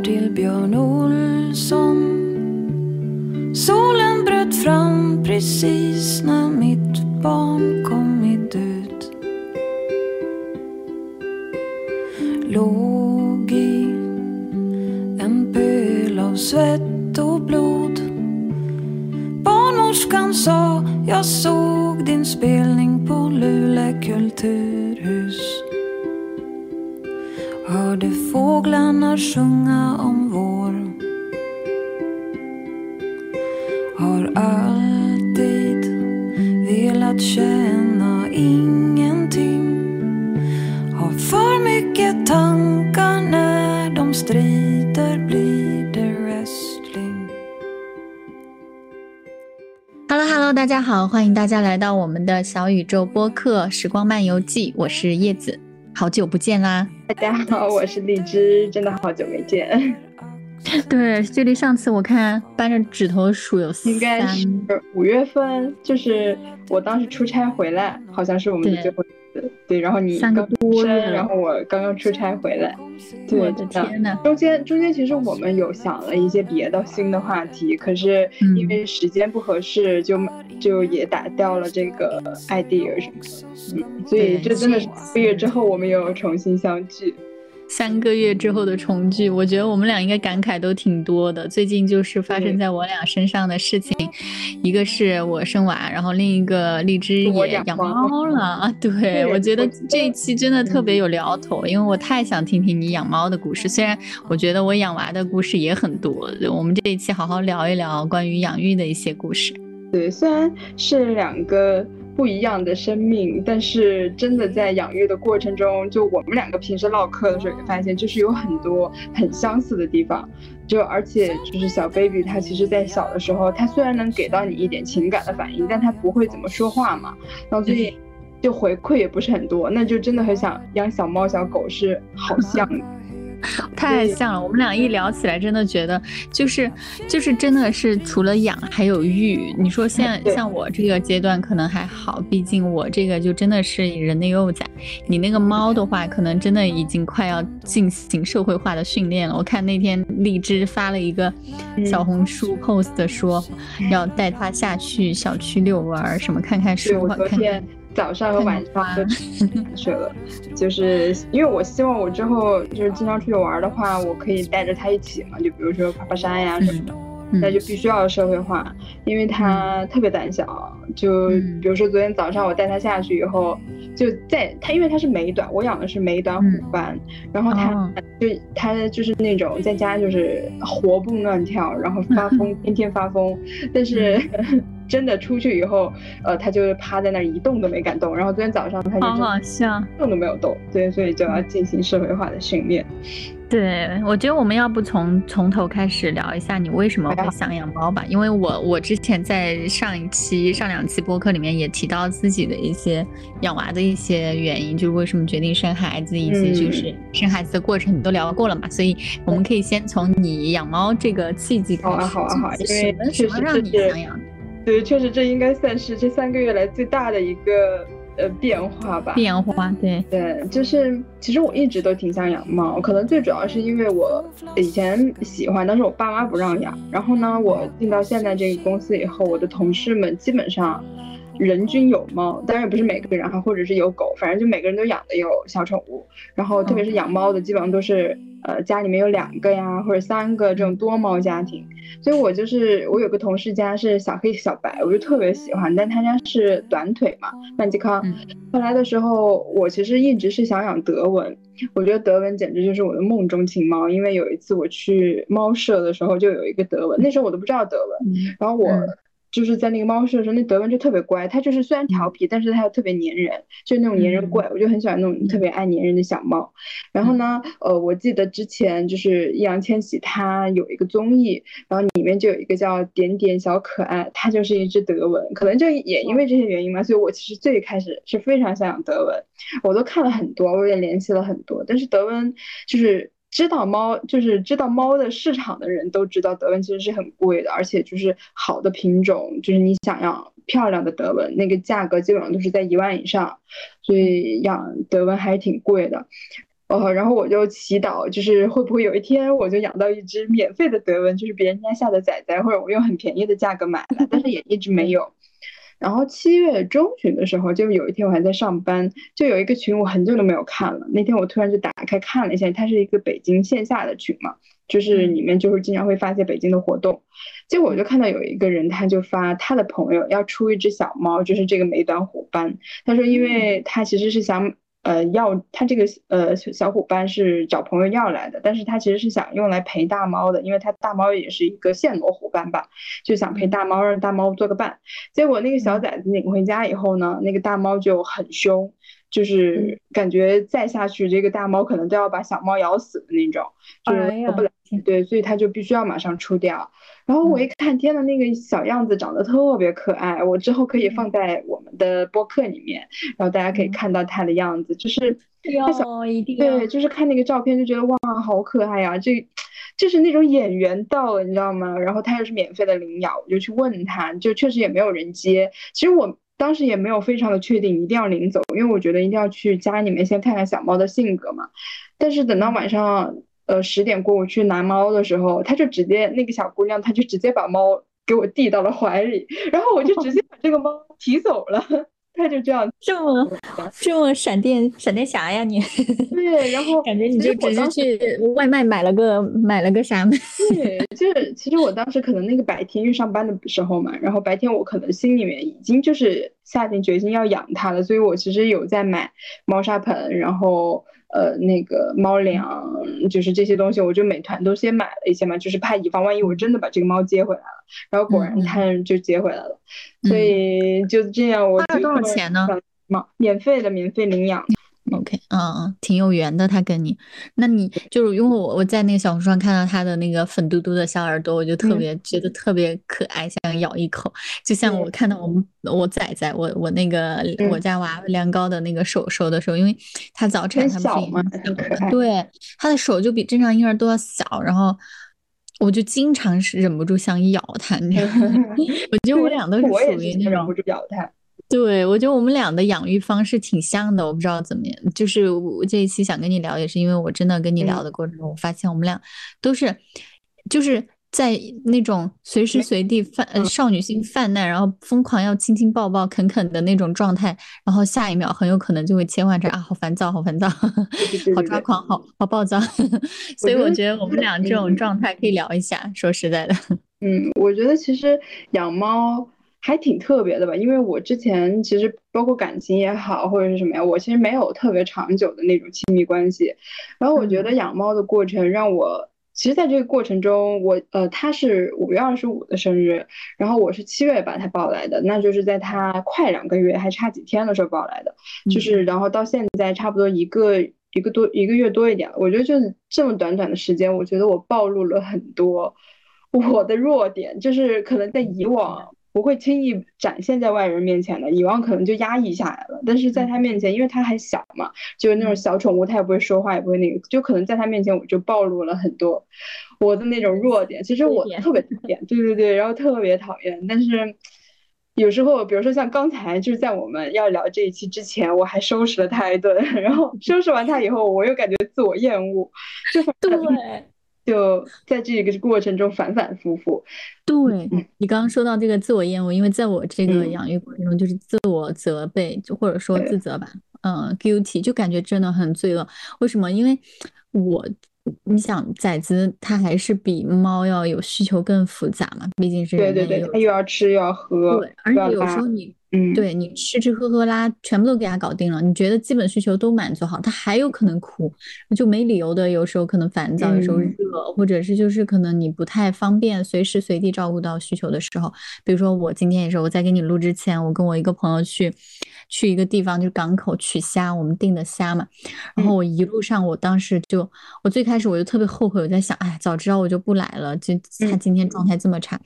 barn till Björn Olsson. Solen bröt fram precis när mitt barn kommit ut. Låg i en pöl av svett och blod. Barnmorskan sa, jag såg din spelning på Luleå kulturhus. Hörde fåglarna sjunga om vår. Har alltid velat känna ingenting. Har för mycket tankar när de strider blir det wrestling. Hello， 大家好，欢迎大家来到我们的小宇宙播客《时光漫游记》，我是叶子。好久不见啦！大家好，我是荔枝，真的好久没见。对，距离上次我看扳着指头数有应该是5月份，就是我当时出差回来，好像是我们的最后一次。对，然后你刚出差，然后我刚刚出差回来。对，我的天哪！中间其实我们有想了一些别的新的话题，可是因为时间不合适，就也打掉了这个 idea 什么的。所以这真的是3个月之后我们又重新相聚。3个月之后的重聚，我觉得我们俩应该感慨都挺多的。最近就是发生在我俩身上的事情，一个是我生娃，然后另一个荔枝也养猫了啊。对，我觉得这一期真的特别有聊头，因为我太想听听你养猫的故事。虽然我觉得我养娃的故事也很多，我们这一期好好聊一聊关于养育的一些故事。对，虽然是2个不一样的生命，但是真的在养育的过程中，就我们2个平时唠嗑的时候也发现，就是有很多很相似的地方。就而且就是小 baby 他其实在小的时候，他虽然能给到你一点情感的反应，但他不会怎么说话嘛，然后所以就回馈也不是很多，那就真的很想养小猫小狗是好像的。太像了，我们俩一聊起来真的觉得就是真的是除了养还有育。你说像我这个阶段可能还好，毕竟我这个就真的是人的幼崽。你那个猫的话可能真的已经快要进行社会化的训练了。我看那天荔枝发了一个小红书 post 说要带它下去小区遛弯什么看看书。我昨天早上和晚上都睡了，就是因为我希望我之后就是经常出去玩的话，我可以带着他一起嘛，就比如说爬爬山呀什么的，那就必须要社会化，因为他特别胆小。就比如说昨天早上我带他下去以后，就在他因为他是美短，我养的是美短虎斑，然后他就是那种在家就是活蹦乱跳，然后发疯，天天发疯，但是。真的出去以后，他就趴在那儿一动都没敢动。然后昨天早上他就动都没有动，对，所以就要进行社会化的训练。对，我觉得我们要不从头开始聊一下你为什么会想养猫吧，因为我之前在上2期播客里面也提到自己的一些养娃的一些原因，就是为什么决定生孩子，以及就是生孩子的过程你都聊过了嘛，所以我们可以先从你养猫这个契机开始。好啊，因为什么让你想养？对，确实这应该算是这3个月来最大的一个变化吧。对，就是其实我一直都挺想养猫，可能最主要是因为我以前喜欢，但是我爸妈不让养。然后呢，我进到现在这个公司以后，我的同事们基本上人均有猫，当然也不是每个人哈，或者是有狗，反正就每个人都养的有小宠物。然后特别是养猫的，基本上都是家里面有2个呀或者3个这种多猫家庭。所以我有个同事家是小黑小白，我就特别喜欢，但他家是短腿嘛，曼基康。后来的时候，我其实一直是想养德文，我觉得德文简直就是我的梦中情猫。因为有一次我去猫舍的时候，就有一个德文，那时候我都不知道德文，然后我就是在那个猫舍的时候，那德文就特别乖，它就是虽然调皮，但是它又特别粘人，就那种粘人怪，我就很喜欢那种特别爱粘人的小猫。然后呢，我记得之前就是易烊千玺他有一个综艺，然后里面就有一个叫点点小可爱，它就是一只德文，可能就也因为这些原因嘛，所以我其实最开始是非常想养德文，我都看了很多，我也联系了很多，但是德文就是。知道猫的市场的人都知道德文其实是很贵的，而且就是好的品种，就是你想要漂亮的德文，那个价格基本上都是在1万以上，所以养德文还挺贵的。然后我就祈祷，就是会不会有一天我就养到一只免费的德文，就是别人家下的崽崽，或者我用很便宜的价格买了，但是也一直没有。然后7月中旬的时候，就有一天我还在上班，就有一个群我很久都没有看了，那天我突然就打开看了一下，它是一个北京线下的群嘛，就是里面就是经常会发一些北京的活动，结果我就看到有一个人，他就发他的朋友要出一只小猫，就是这个美短虎斑，他说因为他其实是想要他这个小虎斑是找朋友要来的，但是他其实是想用来陪大猫的，因为他大猫也是一个暹罗虎斑吧，就想陪大猫让大猫做个伴。结果那个小崽子领回家以后呢，那个大猫就很凶，就是感觉再下去这个大猫可能都要把小猫咬死的那种，就是合不来、对，所以他就必须要马上出掉。然后我一看，天呐，那个小样子长得特别可爱，我之后可以放在我们的播客里面，然后大家可以看到它的样子，就是它小、对，就是看那个照片就觉得哇，好可爱呀、就是那种演员到了，你知道吗？然后它又是免费的领养，我就去问他，就确实也没有人接。其实我当时也没有非常的确定一定要领走，因为我觉得一定要去家里面先看看小猫的性格嘛。但是等到晚上。10点过我去拿猫的时候，他就直接那个小姑娘，她就直接把猫给我递到了怀里，然后我就直接把这个猫提走了。他就这样，这么闪电侠呀你？对，然后感觉你就只是去外卖买了个啥？对，就是其实我当时可能那个白天因为上班的时候嘛，然后白天我可能心里面已经就是下定决心要养它了，所以我其实有在买猫砂盆，然后。那个猫粮就是这些东西，我就美团都先买了一些嘛，就是怕以防万一我真的把这个猫接回来了，然后果然它就接回来了，所以就这样我就花了多少钱呢？免费领养。OK， 挺有缘的，他跟你。那你就是因为我在那个小红书上看到他的那个粉嘟嘟的小耳朵，我就特别觉得特别可爱，想咬一口。就像我看到我崽崽，我那个我家娃量高的那个手的时候，因为他早产，他小嘛，对，他的手就比正常婴儿都要小，然后。我就经常是忍不住想咬它，你知道吗？我觉得我俩都是属于那种忍不住咬它。对，我觉得我们俩的养育方式挺像的，我不知道怎么样。就是我这一期想跟你聊，也是因为我真的跟你聊的过程中，我发现我们俩都是，就是在那种随时随地少女心泛滥，然后疯狂要亲亲抱抱啃啃的那种状态，然后下一秒很有可能就会切换成啊，好烦躁，好抓狂，好暴躁。所以我觉得我们俩这种状态可以聊一下。说实在的，我觉得其实养猫还挺特别的吧，因为我之前其实包括感情也好或者是什么呀，我其实没有特别长久的那种亲密关系。然后我觉得养猫的过程让我。其实在这个过程中我他是5月25的生日，然后我是7月把他抱来的，那就是在他快2个月还差几天的时候抱来的，就是然后到现在差不多一个月多一点了。我觉得就是这么短短的时间，我觉得我暴露了很多我的弱点，就是可能在以往不会轻易展现在外人面前的，以往可能就压抑下来了，但是在他面前，因为他还小嘛，就是那种小宠物，他也不会说话，也不会那个，就可能在他面前我就暴露了很多我的那种弱点。其实我特别讨厌，对，然后特别讨厌，但是有时候比如说像刚才就是在我们要聊这一期之前，我还收拾了他一顿，然后收拾完他以后我又感觉自我厌恶，就在这个过程中反复复。对，你刚刚说到这个自我厌恶，因为在我这个养育过程中就是自我责备，就或者说自责吧，guilty， 就感觉真的很罪恶。为什么？因为你想崽子它还是比猫要有需求更复杂嘛，毕竟是对，它又要吃又要喝，对，而且有时候你对你吃喝喝拉全部都给它搞定了，你觉得基本需求都满足好，它还有可能哭，就没理由的，有时候可能烦躁，有时候热，或者是就是可能你不太方便随时随地照顾到需求的时候。比如说我今天也是，我在跟你录之前，我跟我一个朋友去一个地方，就是港口取虾，我们订的虾嘛，然后我一路上我当时就我最开始我就特别后悔，我在想早知道我就不来了，就他今天状态这么差，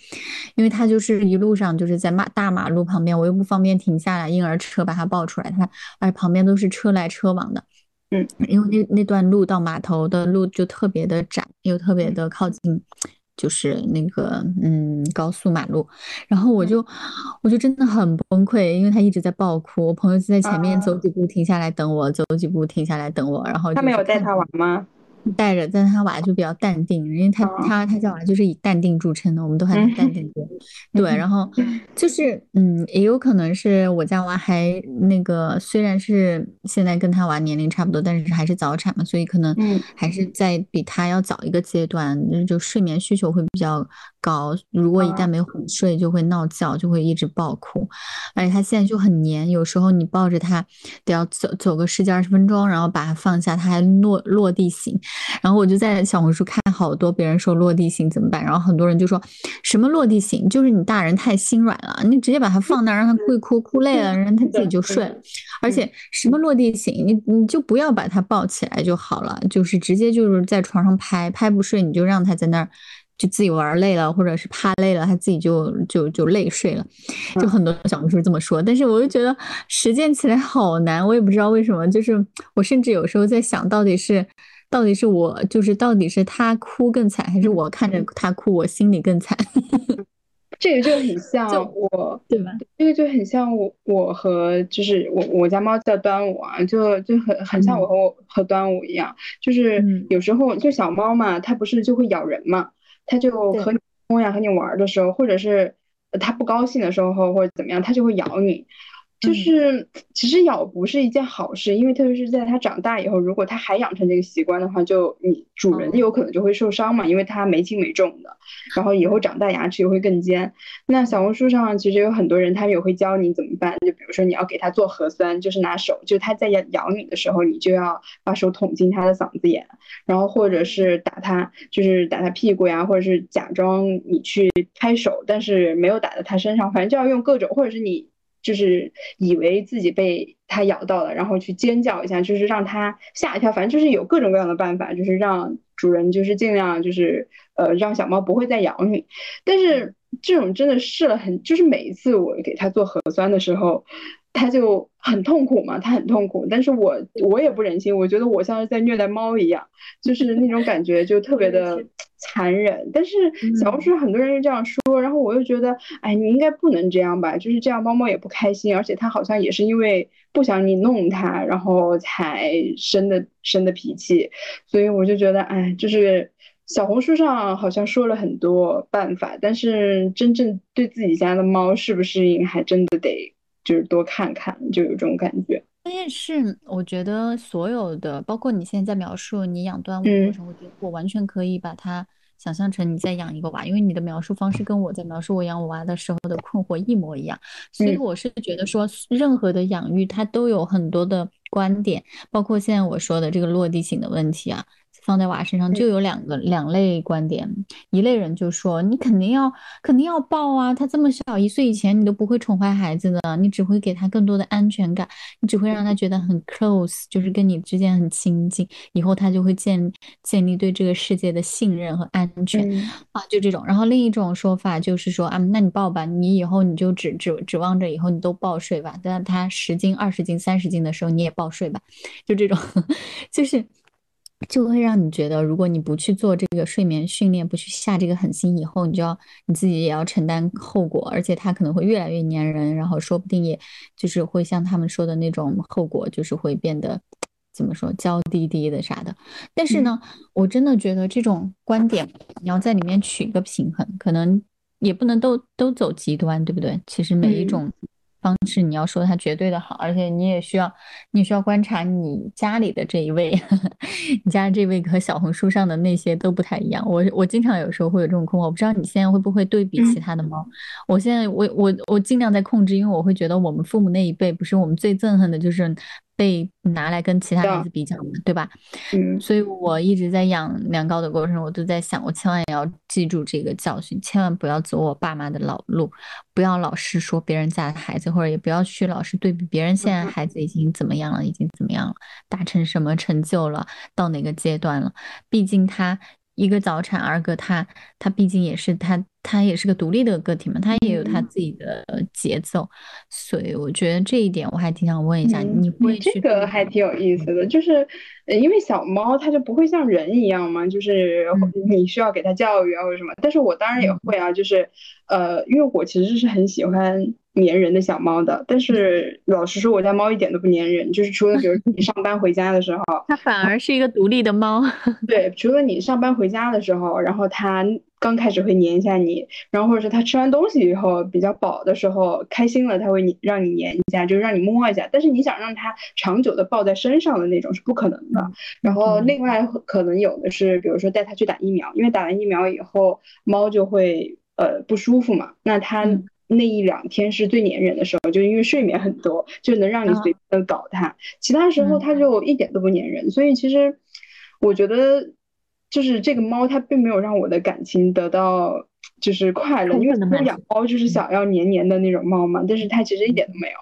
因为他就是一路上就是在大马路旁边，我又不方便停下来婴儿车把他抱出来，他而旁边都是车来车往的，因为那段路到码头的路就特别的窄又特别的靠近就是那个高速马路，然后我就真的很崩溃，因为他一直在爆哭，我朋友就在前面走几步停下来等我，走几步停下来等我，然后他没有带他玩吗？带着，但他娃就比较淡定，因为他家娃就是以淡定著称的，我们都很淡定的。对，然后就是也有可能是我家娃还那个，虽然是现在跟他娃年龄差不多，但是还是早产嘛，所以可能还是在比他要早一个阶段，就睡眠需求会比较高，如果一旦没哄睡就会闹觉，就会一直爆哭，而且他现在就很黏，有时候你抱着他得要走个10几20分钟，然后把他放下，他还落地醒。然后我就在小红书看好多别人说落地醒怎么办，然后很多人就说什么落地醒，就是你大人太心软了，你直接把他放那儿让他哭累了让他自己就睡了，而且什么落地醒，你就不要把他抱起来就好了，就是直接就是在床上拍不睡，你就让他在那儿就自己玩累了，或者是怕累了，他自己就累睡了，就很多小红书这么说，但是我就觉得实践起来好难，我也不知道为什么，就是我甚至有时候在想到底是我，就是到底是他哭更惨，还是我看着他哭我心里更惨？这个就很像我，对吧？这个就很像我和就是我家猫叫端午啊，就很像我和端午一样，就是有时候就小猫嘛，它不是就会咬人嘛，它就和你冲呀和你玩的时候，或者是它不高兴的时候或者怎么样，它就会咬你。就是其实咬不是一件好事，因为特别是在它长大以后，如果它还养成这个习惯的话，就你主人有可能就会受伤嘛，因为它没轻没重的，然后以后长大牙齿也会更尖。那小红书上其实有很多人，他们也会教你怎么办，就比如说你要给它做核酸，就是拿手，就它在咬你的时候，你就要把手捅进它的嗓子眼，然后或者是打它屁股呀，或者是假装你去拍手，但是没有打在它身上，反正就要用各种，或者是你就是以为自己被它咬到了，然后去尖叫一下，就是让它吓一跳，反正就是有各种各样的办法，就是让主人就是尽量就是让小猫不会再咬你。但是这种真的试了很，就是每一次我给它做核酸的时候，它就很痛苦嘛，它很痛苦，但是我也不忍心，我觉得我像是在虐待猫一样，就是那种感觉就特别的残忍。但是小红书很多人就这样说，然后我又觉得哎，你应该不能这样吧，就是这样猫猫也不开心，而且它好像也是因为不想你弄它，然后才生的脾气，所以我就觉得哎，就是小红书上好像说了很多办法，但是真正对自己家的猫适不适应还真的得就是多看看，就有这种感觉。但是我觉得所有的，包括你现在在描述你养端午的过程，我觉得我完全可以把它想象成你在养一个娃，因为你的描述方式跟我在描述我养我娃的时候的困惑一模一样，所以我是觉得说任何的养育它都有很多的观点，包括现在我说的这个落地醒的问题啊，放在娃身上就有两类观点，一类人就说你肯定要抱啊，他这么小1岁以前你都不会宠坏孩子的，你只会给他更多的安全感，你只会让他觉得很 close， 就是跟你之间很亲近，以后他就会建立对这个世界的信任和安全啊，就这种。然后另一种说法就是说啊，那你抱吧，你以后你就指望着以后你都抱睡吧，但他10斤、20斤、30斤的时候你也抱睡吧，就这种就会让你觉得，如果你不去做这个睡眠训练，不去下这个狠心，以后你自己也要承担后果，而且他可能会越来越粘人，然后说不定也就是会像他们说的那种后果，就是会变得怎么说娇滴滴的啥的。但是呢，我真的觉得这种观点你要在里面取一个平衡，可能也不能都走极端，对不对？其实每一种方式你要说它绝对的好，而且你也需要观察你家里的这一位你家这位和小红书上的那些都不太一样。我经常有时候会有这种困惑，我不知道你现在会不会对比其他的猫。我现在我尽量在控制，因为我会觉得我们父母那一辈不是我们最憎恨的就是被拿来跟其他孩子比较，对吧？所以我一直在养凉糕的过程，我都在想，我千万也要记住这个教训，千万不要走我爸妈的老路，不要老是说别人家的孩子，或者也不要去老是对比别人现在孩子已经怎么样了，已经怎么样了，达成什么成就了，到哪个阶段了。毕竟他一个早产儿歌，他毕竟也是他也是个独立的个体嘛，他也有他自己的节奏，所以我觉得这一点我还挺想问一下，你会去这个还挺有意思的，就是因为小猫它就不会像人一样嘛，就是你需要给它教育啊或者什么，但是我当然也会啊，就是因为我其实是很喜欢粘人的小猫的，但是老实说我家猫一点都不粘人，就是除了比如你上班回家的时候它反而是一个独立的猫对，除了你上班回家的时候，然后它刚开始会粘一下你，然后或者是它吃完东西以后比较饱的时候开心了它会让你粘一下，就是让你摸一下，但是你想让它长久的抱在身上的那种是不可能的。然后另外可能有的是比如说带它去打疫苗，因为打完疫苗以后猫就会不舒服嘛，那它那一两天是最粘人的时候，就因为睡眠很多，就能让你随便的搞它，其他时候它就一点都不粘人，所以其实我觉得就是这个猫它并没有让我的感情得到就是快乐，因为养猫就是想要黏黏的那种猫嘛，但是它其实一点都没有，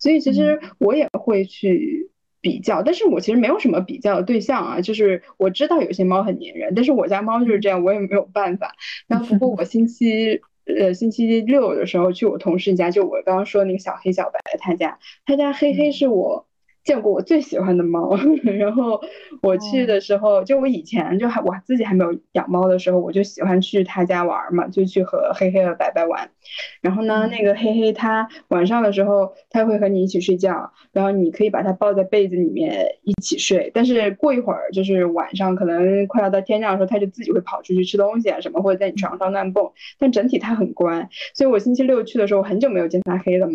所以其实我也会去比较，但是我其实没有什么比较的对象啊，就是我知道有些猫很粘人，但是我家猫就是这样，我也没有办法。那不过我星期六的时候去我同事家，就我刚刚说那个小黑小白他家黑黑是我见过我最喜欢的猫然后我去的时候，就我以前就我自己还没有养猫的时候，我就喜欢去他家玩嘛，就去和黑黑和白白玩，然后呢那个黑黑他晚上的时候他会和你一起睡觉，然后你可以把他抱在被子里面一起睡，但是过一会儿就是晚上可能快要到天亮的时候，他就自己会跑出去吃东西啊什么，或者在你床上乱蹦，但整体他很乖，所以我星期六去的时候我很久没有见他黑了嘛，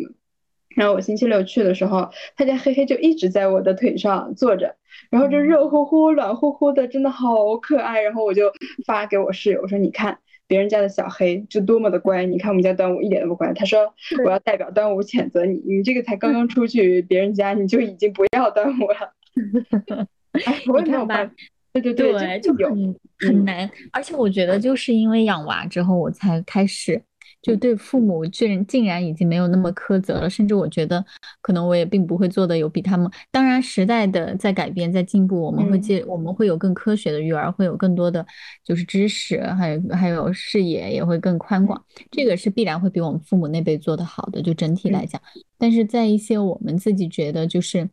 然后我星期六去的时候，他家黑黑就一直在我的腿上坐着，然后就热乎乎软乎乎的，真的好可爱。然后我就发给我室友，我说你看别人家的小黑就多么的乖，你看我们家端午一点都不乖。他说我要代表端午谴责你，你这个才刚刚出去别人家你就已经不要端午了哎，我也没有办法，对对对，就很难。而且我觉得就是因为养娃之后我才开始就对父母竟然已经没有那么苛责了，甚至我觉得可能我也并不会做的有比他们，当然时代的在改变在进步，我们会有更科学的育儿，会有更多的就是知识，还有视野也会更宽广，这个是必然会比我们父母那辈做的好的，就整体来讲。但是在一些我们自己觉得就是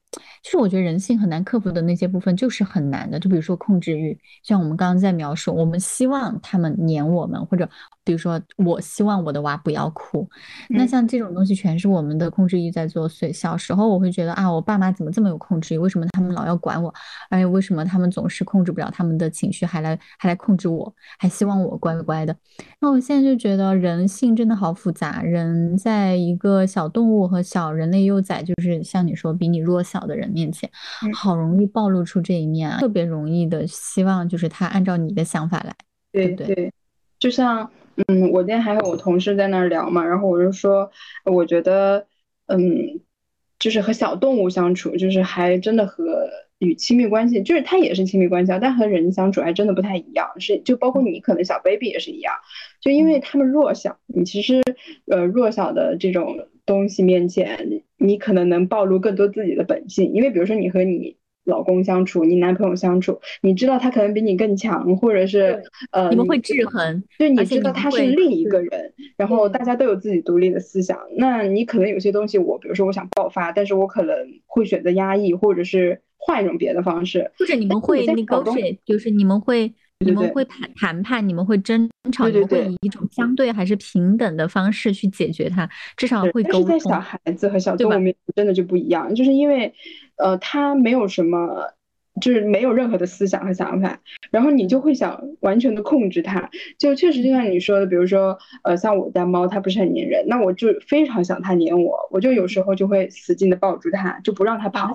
我觉得人性很难克服的那些部分就是很难的，就比如说控制欲，像我们刚刚在描述，我们希望他们黏我们，或者比如说我希望我的娃不要哭，那像这种东西全是我们的控制欲在作祟。小时候我会觉得啊，我爸妈怎么这么有控制欲，为什么他们老要管我，哎，为什么他们总是控制不了他们的情绪，还来控制我，还希望我乖乖的。那我现在就觉得人性真的好复杂，人在一个小动物和小人类幼崽，就是像你说比你弱小的人面前，好容易暴露出这一面，特别容易的希望就是他按照你的想法来，对不对？对，就像我今天还有我同事在那儿聊嘛，然后我就说我觉得就是和小动物相处，就是还真的和与亲密关系，就是它也是亲密关系啊，但和人相处还真的不太一样，就包括你可能小 baby 也是一样，就因为他们弱小，你其实弱小的这种东西面前，你可能能暴露更多自己的本性，因为比如说你和你老公相处，你男朋友相处，你知道他可能比你更强，或者是你们会制衡，就你知道他是另一个人，然后大家都有自己独立的思想，那你可能有些东西我比如说我想爆发，但是我可能会选择压抑，或者是换一种别的方式，或者你们会negotiate，就是你们会谈判，你们会争吵，对对对，你们会以一种相对还是平等的方式去解决它，至少会沟通。但是在小孩子和小动物面真的就不一样，就是因为他没有什么，就是没有任何的思想和想法，然后你就会想完全的控制它，就确实就像你说的，比如说像我家猫它不是很粘人，那我就非常想它粘我，我就有时候就会死劲的抱住它，就不让它跑，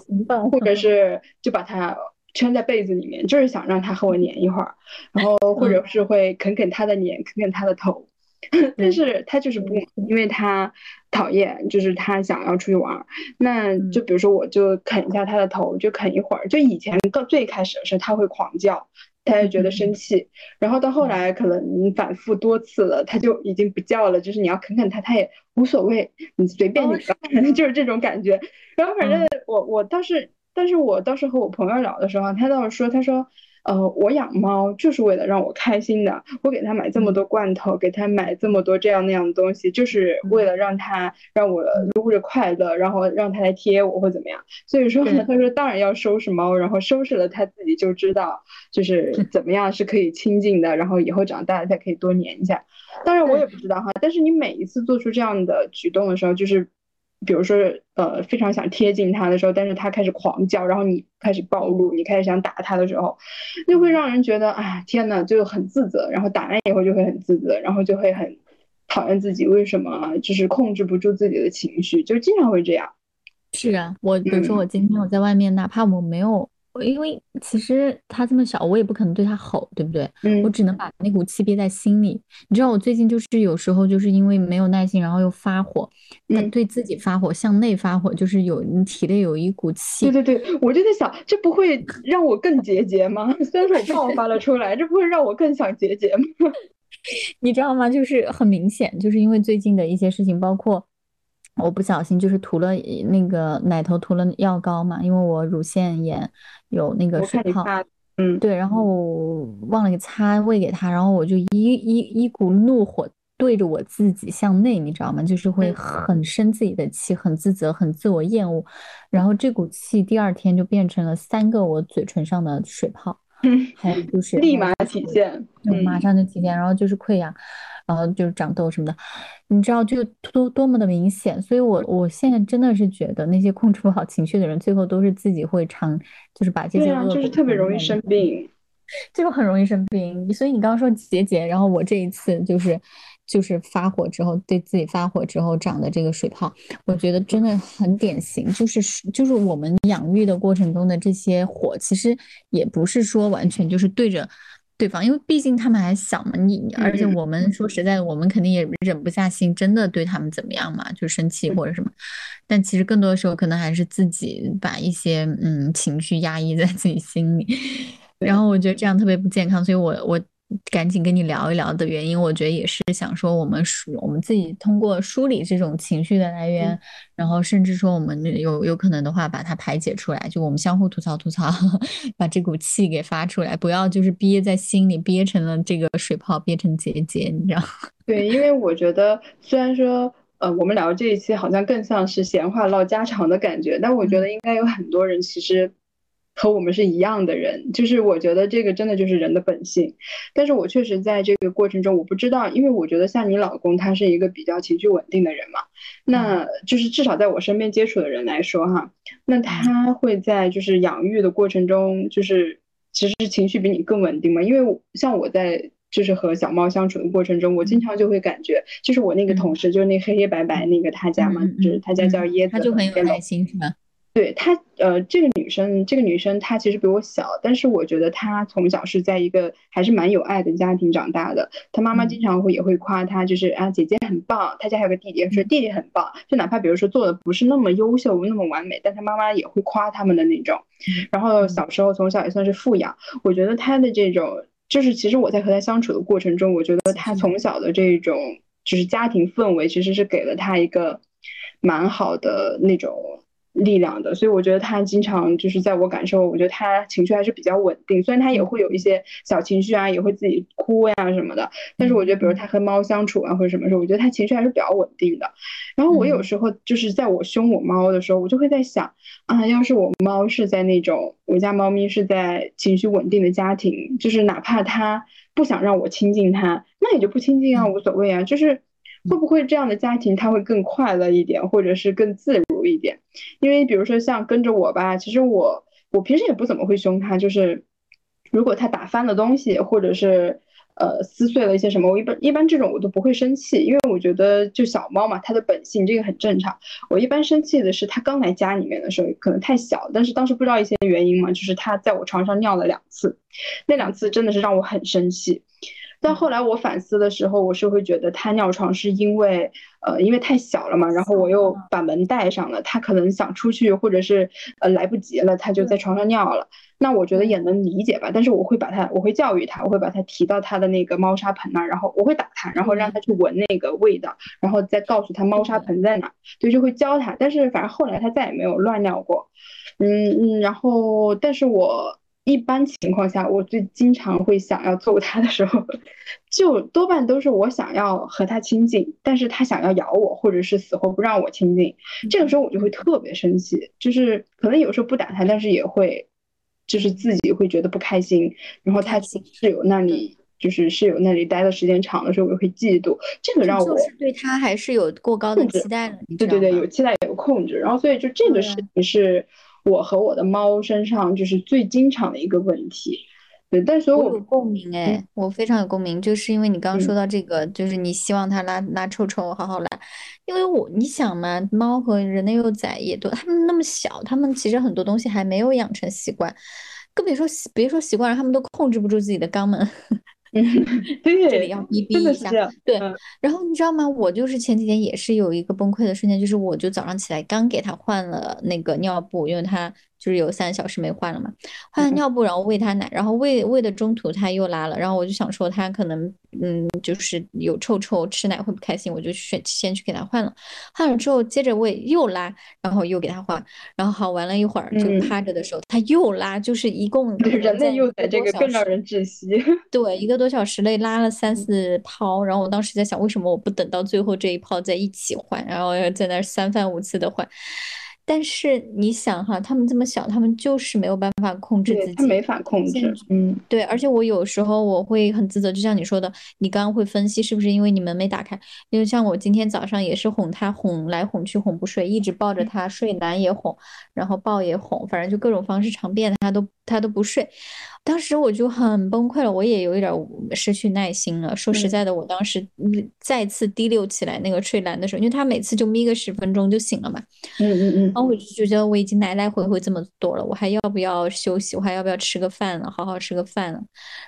或者是就把它圈在被子里面，就是想让它和我粘一会儿，然后或者是会啃啃它的脸，啃啃它的头但是它就是不，因为它讨厌，就是他想要出去玩，那就比如说我就啃一下他的头，就啃一会儿，就以前最开始的时候他会狂叫，他就觉得生气，然后到后来可能你反复多次了，他就已经不叫了，就是你要啃啃他他也无所谓，你随便你吧就是这种感觉。然后反正我倒是，但是我倒是和我朋友聊的时候，他倒是说，他说我养猫就是为了让我开心的，我给它买这么多罐头，给它买这么多这样那样的东西，就是为了让它让我撸着快乐，然后让它来贴我或怎么样。所以说他说当然要收拾猫，然后收拾了它自己就知道就是怎么样是可以亲近的，然后以后长大了才可以多黏一下。当然我也不知道哈，但是你每一次做出这样的举动的时候，就是比如说非常想贴近他的时候，但是他开始狂叫，然后你开始暴露，你开始想打他的时候，就会让人觉得啊天哪，就很自责，然后打完以后就会很自责，然后就会很讨厌自己为什么就是控制不住自己的情绪，就经常会这样。是啊，我比如说我今天我在外面，哪怕我没有，因为其实他这么小，我也不可能对他吼，对不对？我只能把那股气憋在心里。你知道我最近就是有时候就是因为没有耐心，然后又发火，但对自己发火，向内发火，就是有你体内有一股气。对对对，我就在想，这不会让我更结节吗？虽然说我爆发了出来，这不会让我更想结节吗？你知道吗？就是很明显，就是因为最近的一些事情，包括我不小心就是涂了那个奶头涂了药膏嘛，因为我乳腺炎有那个水泡，对，然后忘了给擦喂给他，然后我就一股怒火对着我自己向内，你知道吗？就是会很生自己的气，很自责，很自我厌恶，然后这股气第二天就变成了3个我嘴唇上的水泡，还有就是立马体现，马上就体现，然后就是溃疡，然后就是长痘什么的，你知道就多么的明显。所以我现在真的是觉得那些控制不好情绪的人，最后都是自己会尝，就是把这些恶果，就是特别容易生病，就很容易生病。所以你刚刚说结节，然后我这一次就是发火之后，对自己发火之后长的这个水泡，我觉得真的很典型，就是我们养育的过程中的这些火，其实也不是说完全就是对着对方，因为毕竟他们还小嘛，而且我们说实在，我们肯定也忍不下心，真的对他们怎么样嘛，就生气或者什么。但其实更多的时候，可能还是自己把一些情绪压抑在自己心里，然后我觉得这样特别不健康，所以我赶紧跟你聊一聊的原因，我觉得也是想说我们自己通过梳理这种情绪的来源，然后甚至说我们有可能的话把它排解出来，就我们相互吐槽把这股气给发出来，不要就是憋在心里，憋成了这个水泡，憋成结节，你知道吗？对，因为我觉得虽然说我们聊这一期好像更像是闲话唠家常的感觉，但我觉得应该有很多人其实和我们是一样的人，就是我觉得这个真的就是人的本性。但是我确实在这个过程中，我不知道，因为我觉得像你老公他是一个比较情绪稳定的人嘛，那就是至少在我身边接触的人来说哈，那他会在就是养育的过程中，就是其实情绪比你更稳定嘛。因为像我在就是和小猫相处的过程中，我经常就会感觉，就是我那个同事，就是那黑黑白白那个他家嘛，就是他家叫椰子，他就很有耐心是吧？对她，这个女生她其实比我小，但是我觉得她从小是在一个还是蛮有爱的家庭长大的。她妈妈经常也会夸她，就是啊姐姐很棒，她家还有个弟弟，说弟弟很棒，就哪怕比如说做的不是那么优秀那么完美，但她妈妈也会夸他们的那种。然后小时候从小也算是富养，我觉得她的这种，就是其实我在和她相处的过程中，我觉得她从小的这种就是家庭氛围，其实是给了她一个蛮好的那种力量的。所以我觉得他经常就是在我感受，我觉得他情绪还是比较稳定，虽然他也会有一些小情绪啊，也会自己哭呀什么的，但是我觉得比如他和猫相处啊或者什么时候，我觉得他情绪还是比较稳定的。然后我有时候就是在我凶我猫的时候，我就会在想啊，要是我猫是在那种，我家猫咪是在情绪稳定的家庭，就是哪怕他不想让我亲近他，那也就不亲近啊，无所谓啊，就是会不会这样的家庭他会更快乐一点，或者是更自如一点？因为比如说像跟着我吧，其实我平时也不怎么会凶他，就是如果他打翻了东西，或者是撕碎了一些什么，我一般这种我都不会生气，因为我觉得就小猫嘛，它的本性这个很正常。我一般生气的是它刚来家里面的时候，可能太小，但是当时不知道一些原因嘛，就是它在我床上尿了2次，那2次真的是让我很生气。但后来我反思的时候，我是会觉得他尿床是因为太小了嘛，然后我又把门带上了，他可能想出去或者是来不及了，他就在床上尿了。那我觉得也能理解吧，但是我会教育他，我会把他提到他的那个猫砂盆那儿，然后我会打他，然后让他去闻那个味道，然后再告诉他猫砂盆在哪，对，就会教他。但是反正后来他再也没有乱尿过，然后但是我一般情况下我最经常会想要揍他的时候，就多半都是我想要和他亲近，但是他想要咬我或者是死活不让我亲近，这个时候我就会特别生气，就是可能有时候不打他，但是也会就是自己会觉得不开心，然后他室友那里就是室友那里待的时间长的时候，我会嫉妒，这个让我就是对他还是有过高的期待了，对对对，有期待有控制，然后所以就这个事情是我和我的猫身上就是最经常的一个问题。对，但是我有共鸣哎，我非常有共鸣，就是因为你刚刚说到这个，就是你希望它拉臭臭，好好拉，因为你想嘛，猫和人类幼崽也多，它们那么小，它们其实很多东西还没有养成习惯，更别说习惯了，它们都控制不住自己的肛门。对，这里要逼逼一下，对。然后你知道吗？我就是前几天也是有一个崩溃的瞬间，就是我就早上起来刚给他换了那个尿布，因为他就是有3小时没换了嘛，换了尿布，然后喂他奶，然后喂的中途他又拉了，然后我就想说他可能就是有臭臭，吃奶会不开心，我就先去给他换了，换了之后接着喂又拉，然后又给他换，然后好玩了一会儿就趴着的时候他又拉，就是一共人类又在这个更让人窒息，对，1个多小时内拉了3、4泡，然后我当时在想为什么我不等到最后这一泡在一起换，然后在那三番五次的换。但是你想哈，他们这么小，他们就是没有办法控制自己，他没法控制，对。而且我有时候我会很自责，就像你说的，你刚刚会分析是不是因为你门没打开，因为像我今天早上也是哄他，哄来哄去哄不睡，一直抱着他睡，难也哄，然后抱也哄，反正就各种方式尝遍，他都不睡，当时我就很崩溃了，我也有一点失去耐心了。说实在的，我当时再次滴溜起来那个睡篮的时候，因为他每次就眯个10分钟就醒了嘛，然后我就觉得我已经来来回回这么多了，我还要不要休息？我还要不要吃个饭了？好好吃个饭了。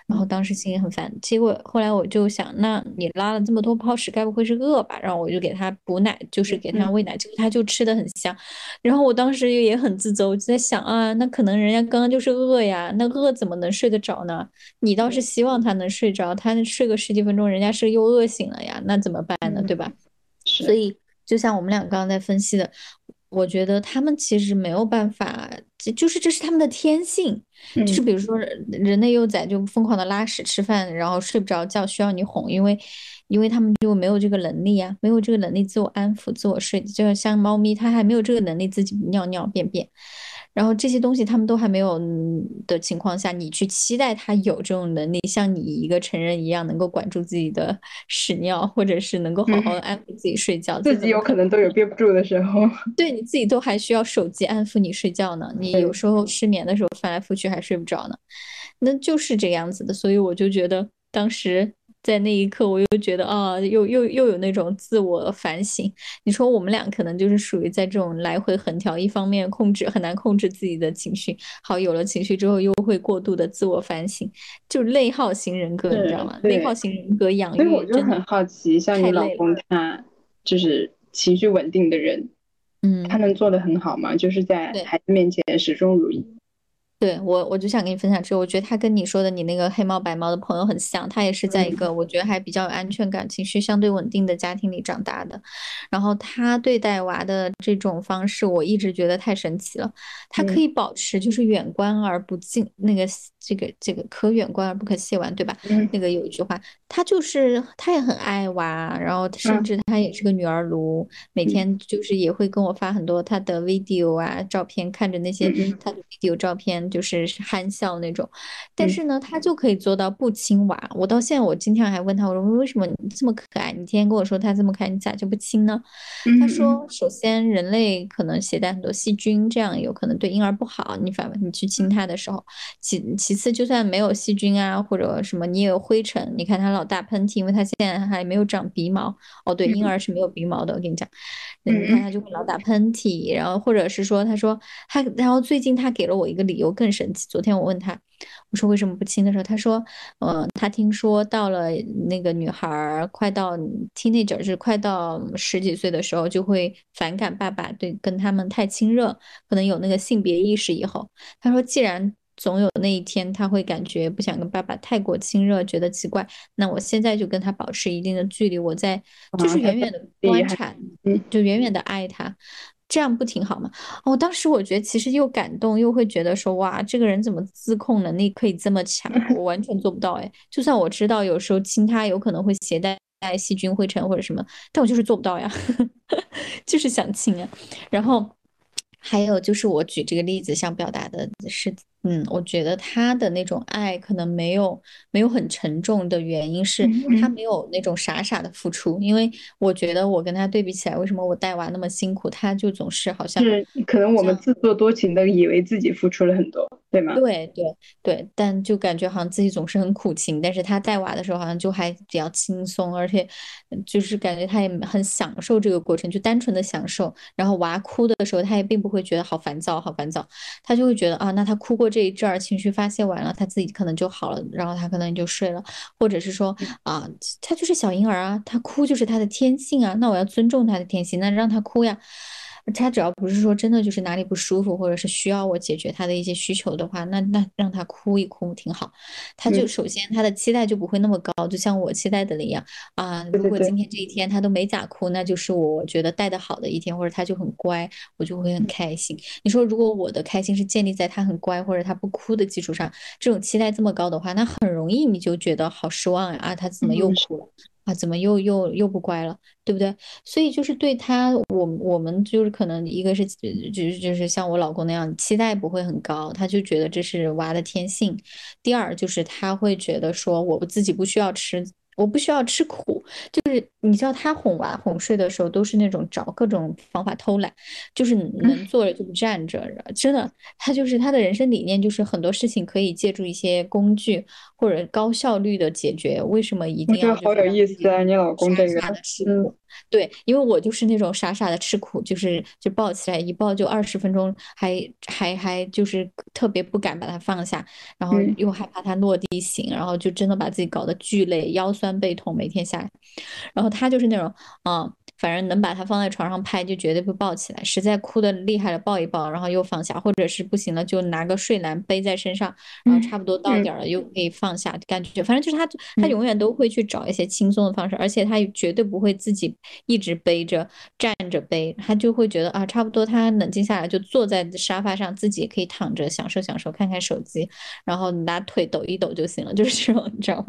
然后当时心里很烦，结果后来我就想，那你拉了这么多泡屎，该不会是饿吧？然后我就给他补奶，就是给他喂奶，结果他就吃的很香。然后我当时也很自责，我就在想啊，那可能人家刚刚就是饿呀，那饿怎么能睡得着呢？你倒是希望他能睡着，他睡个10几分钟，人家是又饿醒了呀，那怎么办呢？对吧？所以就像我们俩刚刚在分析的，我觉得他们其实没有办法，就是这是他们的天性，就是比如说人类幼崽就疯狂的拉屎吃饭，然后睡不着觉需要你哄，因为他们就没有这个能力呀，没有这个能力自我安抚自我睡，就像猫咪它还没有这个能力自己尿尿便便，然后这些东西他们都还没有的情况下，你去期待他有这种能力，像你一个成人一样能够管住自己的屎尿，或者是能够好好安抚自己睡觉，自己有可能都有憋不住的时候，对，你自己都还需要手机安抚你睡觉呢，你有时候失眠的时候翻来覆去还睡不着呢，那就是这样子的。所以我就觉得当时在那一刻我又觉得啊，又有那种自我反省。你说我们俩可能就是属于在这种来回横跳，一方面很难控制自己的情绪，好，有了情绪之后又会过度的自我反省，就内耗型人格，你知道吗？内耗型人格养育。所以我就很好奇，像你老公他就是情绪稳定的人，他能做得很好吗？就是在孩子面前始终如一。对，我就想跟你分享这个，我觉得他跟你说的你那个黑猫白猫的朋友很像，他也是在一个我觉得还比较有安全感、情绪相对稳定的家庭里长大的，然后他对待娃的这种方式我一直觉得太神奇了，他可以保持就是远观而不近、那个这个可远观而不可亵玩，对吧？那个有一句话，他也很爱娃，然后甚至他也是个女儿奴，每天就是也会跟我发很多他的 video 啊照片，看着那些他的 video 照片就是憨笑那种，但是呢他就可以做到不亲娃，我到现在我经常还问他，我说为什么你这么可爱，你天天跟我说他这么可爱，你咋就不亲呢？他说首先人类可能携带很多细菌，这样有可能对婴儿不好，你去亲他的时候，其次就算没有细菌啊或者什么，你也有灰尘，你看他老打喷嚏，因为他现在还没有长鼻毛，哦对，婴儿是没有鼻毛的，我跟你讲，你看他就会老打喷嚏，然后或者是说他说他，然后最近他给了我一个理由更神奇，昨天我问他，我说为什么不亲的时候，他说他听说到了那个女孩快到 teenager 就是快到10几岁的时候就会反感爸爸对跟他们太亲热，可能有那个性别意识以后，他说既然总有那一天他会感觉不想跟爸爸太过亲热，觉得奇怪，那我现在就跟他保持一定的距离，我在就是远远的观察，就远远的爱他。这样不挺好吗？哦，当时我觉得其实又感动又会觉得说，哇，这个人怎么自控能力可以这么强，我完全做不到哎。就算我知道有时候亲他有可能会携带细菌灰尘或者什么，但我就是做不到呀就是想亲啊。然后还有就是我举这个例子想表达的是，我觉得他的那种爱可能没有很沉重的原因是他没有那种傻傻的付出，因为我觉得我跟他对比起来，为什么我带娃那么辛苦，他就总是好像是可能我们自作多情的以为自己付出了很多，对吗？对对对，但就感觉好像自己总是很苦情，但是他带娃的时候好像就还比较轻松，而且就是感觉他也很享受这个过程，就单纯的享受。然后娃哭的时候，他也并不会觉得好烦躁好烦躁，他就会觉得啊，那他哭过这一阵儿，情绪发泄完了，他自己可能就好了，然后他可能就睡了，或者是说啊，他就是小婴儿啊，他哭就是他的天性啊，那我要尊重他的天性，那让他哭呀。他只要不是说真的就是哪里不舒服，或者是需要我解决他的一些需求的话，那让他哭一哭挺好。他就首先他的期待就不会那么高，就像我期待的一样啊。如果今天这一天他都没咋哭，那就是我觉得带的好的一天，或者他就很乖，我就会很开心。你说如果我的开心是建立在他很乖或者他不哭的基础上，这种期待这么高的话，那很容易你就觉得好失望啊，他怎么又哭了？啊，怎么又不乖了，对不对？所以就是对他，我们就是可能一个是就是像我老公那样，期待不会很高，他就觉得这是娃的天性。第二就是他会觉得说，我自己不需要吃。我不需要吃苦，就是你知道他哄娃哄睡的时候都是那种找各种方法偷懒，就是能坐着就不站着，真的，他就是他的人生理念就是很多事情可以借助一些工具或者高效率的解决，为什么一定要？我觉得好有意思啊，你老公这个。对，因为我就是那种傻傻的吃苦，就抱起来一抱就20分钟，还就是特别不敢把它放下，然后又害怕它落地醒，然后就真的把自己搞得巨累，腰酸背痛，每天下来。然后他就是那种反正能把它放在床上拍就绝对不抱起来，实在哭的厉害了抱一抱，然后又放下，或者是不行了就拿个睡篮背在身上，然后差不多到点了又可以放下，感觉反正就是他永远都会去找一些轻松的方式，而且他绝对不会自己一直背着站着背，他就会觉得啊，差不多他冷静下来就坐在沙发上，自己也可以躺着享受享受，看看手机，然后拿腿抖一抖就行了，就是这种，你知道吗？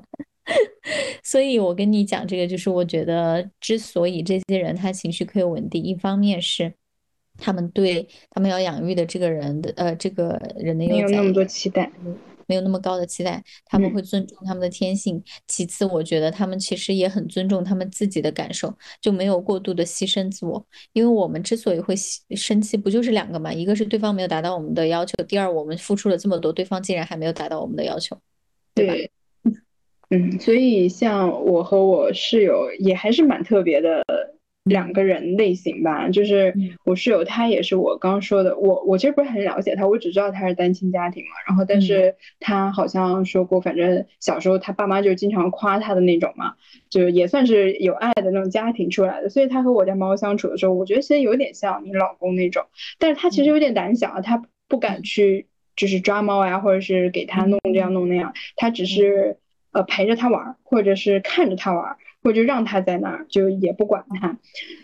所以我跟你讲这个，就是我觉得之所以这些人他情绪可以稳定，一方面是他们对他们要养育的这个人的没有那么多期待，没有那么高的期待，他们会尊重他们的天性。其次我觉得他们其实也很尊重他们自己的感受，就没有过度的牺牲自我。因为我们之所以会生气，不就是两个嘛，一个是对方没有达到我们的要求，第二我们付出了这么多，对方竟然还没有达到我们的要求，对吧？对，所以像我和我室友也还是蛮特别的两个人类型吧，就是我室友她也是我刚说的，我这不是很了解她，我只知道她是单亲家庭嘛，然后但是她好像说过，反正小时候她爸妈就经常夸她的那种嘛，就也算是有爱的那种家庭出来的，所以她和我家猫相处的时候，我觉得其实有点像你老公那种，但是她其实有点胆小啊，她不敢去就是抓猫呀，或者是给她弄这样弄那样，她只是陪着他玩，或者是看着他玩，或者让他在那儿，就也不管他。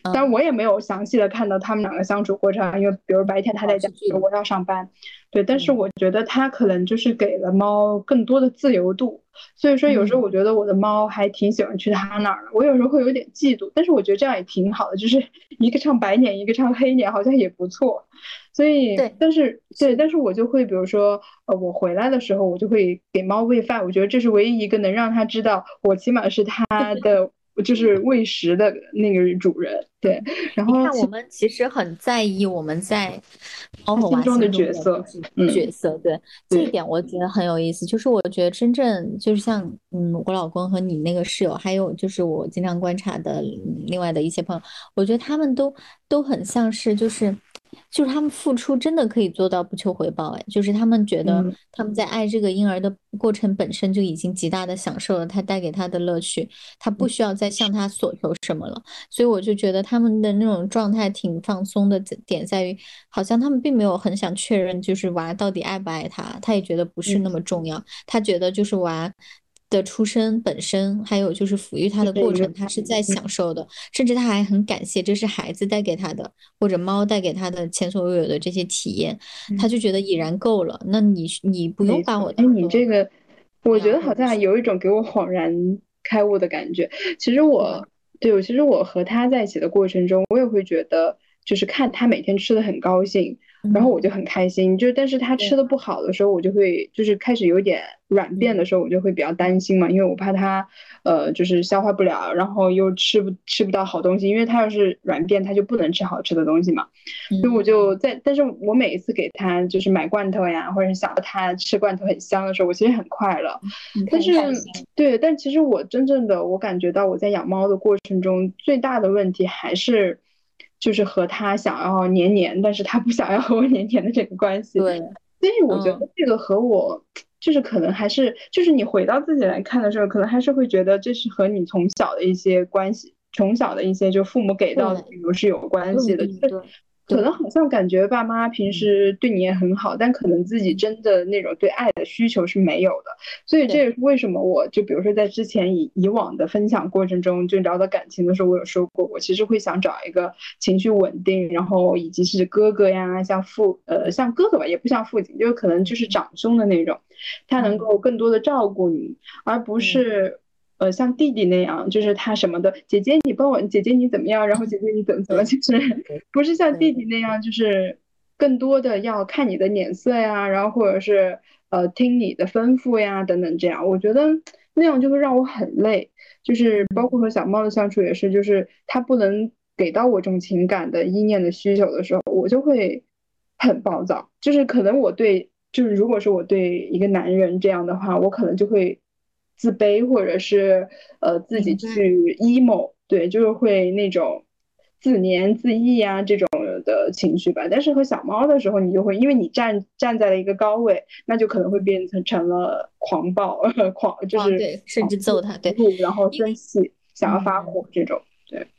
当然我也没有详细的看到他们两个相处过程，因为比如白天他在家，我要上班，对。但是我觉得他可能就是给了猫更多的自由度，所以说有时候我觉得我的猫还挺喜欢去他那儿的，我有时候会有点嫉妒，但是我觉得这样也挺好的，就是一个唱白脸一个唱黑脸，好像也不错。所以但是我就会比如说我回来的时候我就会给猫喂饭，我觉得这是唯一一个能让它知道我起码是它的就是喂食的那个主人，对。然后你看我们其实很在意我们在猫和娃心中的角色，对，这一点我觉得很有意思。就是我觉得真正就是像我老公和你那个室友，还有就是我经常观察的另外的一些朋友，我觉得他们都很像是就是他们付出真的可以做到不求回报，就是他们觉得他们在爱这个婴儿的过程本身就已经极大的享受了他带给他的乐趣，他不需要再向他索求什么了。所以我就觉得他们的那种状态挺放松的点在于，好像他们并没有很想确认就是娃到底爱不爱他，他也觉得不是那么重要，他觉得就是娃的出生本身，还有就是抚育他的过程，他是在享受的，甚至他还很感谢这是孩子带给他的，或者猫带给他的前所未有的这些体验，他就觉得已然够了。那你不用把我当做，你这个我觉得好像有一种给我恍然开悟的感觉。其实我和他在一起的过程中，我也会觉得就是看他每天吃的很高兴，然后我就很开心，就但是他吃的不好的时候，我就会就是开始有点软便的时候，我就会比较担心嘛，因为我怕他就是消化不了，然后又吃不到好东西，因为他要是软便他就不能吃好吃的东西嘛，所以我就但是我每一次给他就是买罐头呀，或者想到他吃罐头很香的时候，我其实很快乐，但是对，但其实我真正的我感觉到我在养猫的过程中最大的问题还是就是和他想要黏黏，但是他不想要和我黏黏的这个关系。对，所以我觉得这个和我就是可能还是就是你回到自己来看的时候，可能还是会觉得这是和你从小的一些关系，从小的一些就父母给到的理由是有关系的。就是可能好像感觉爸妈平时对你也很好，但可能自己真的那种对爱的需求是没有的。所以这也是为什么我就比如说在之前以往的分享过程中，就聊到感情的时候，我有说过我其实会想找一个情绪稳定，然后以及是哥哥呀，像哥哥吧，也不像父亲，就可能就是长兄的那种，他能够更多的照顾你，而不是像弟弟那样，就是他什么的，姐姐你帮我，姐姐你怎么样，然后姐姐你怎么，就是不是像弟弟那样，就是更多的要看你的脸色呀，然后或者是听你的吩咐呀等等这样，我觉得那样就会让我很累，就是包括和小猫的相处也是，就是他不能给到我这种情感的意念的需求的时候，我就会很暴躁，就是可能我对，就是如果是我对一个男人这样的话，我可能就会自卑，或者是自己去 emo， 对，就是会那种自怜自艾啊这种的情绪吧。但是和小猫的时候，你就会因为你站在了一个高位，那就可能会变成了狂暴，就是对，甚至揍他，对，然后生气，想要发火这种。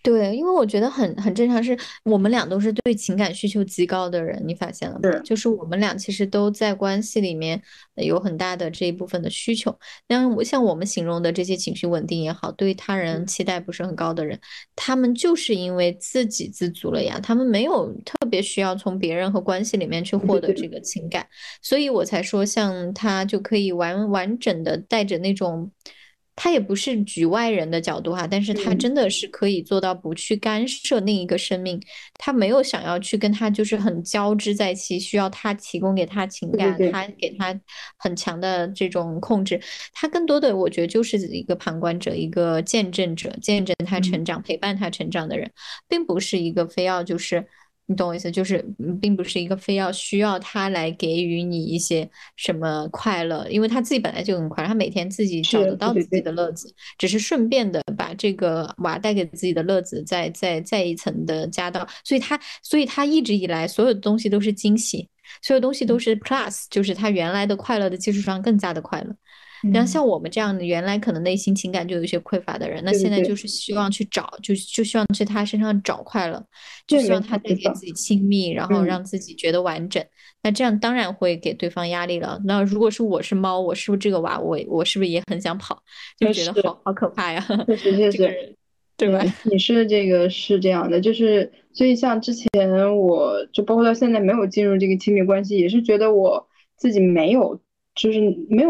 对，因为我觉得很正常，是我们俩都是对情感需求极高的人，你发现了吗？就是我们俩其实都在关系里面有很大的这一部分的需求。那像我们形容的这些情绪稳定也好，对他人期待不是很高的人，他们就是因为自给自足了呀，他们没有特别需要从别人和关系里面去获得这个情感，所以我才说像他就可以完整的带着那种，他也不是局外人的角度哈，但是他真的是可以做到不去干涉另一个生命，他没有想要去跟他就是很交织在一起，需要他提供给他情感，他给他很强的这种控制，他更多的我觉得就是一个旁观者，一个见证者，见证他成长，陪伴他成长的人，并不是一个非要就是你懂我意思，就是并不是一个非要需要他来给予你一些什么快乐，因为他自己本来就很快乐，他每天自己找得到自己的乐子，只是顺便的把这个娃带给自己的乐子再一层的加到，所以他一直以来所有的东西都是惊喜，所有东西都是 plus， 就是他原来的快乐的基础上更加的快乐。然后像我们这样的原来可能内心情感就有一些匮乏的人，那现在就是希望去找，就希望去他身上找快乐，就希望他带给自己亲密，然后让自己觉得完整，那这样当然会给对方压力了。那如果是我是猫，我是不是这个娃，我是不是也很想跑，就觉得好可怕呀，是对吧？你说的这个是这样的，就是所以像之前我就包括到现在没有进入这个亲密关系，也是觉得我自己没有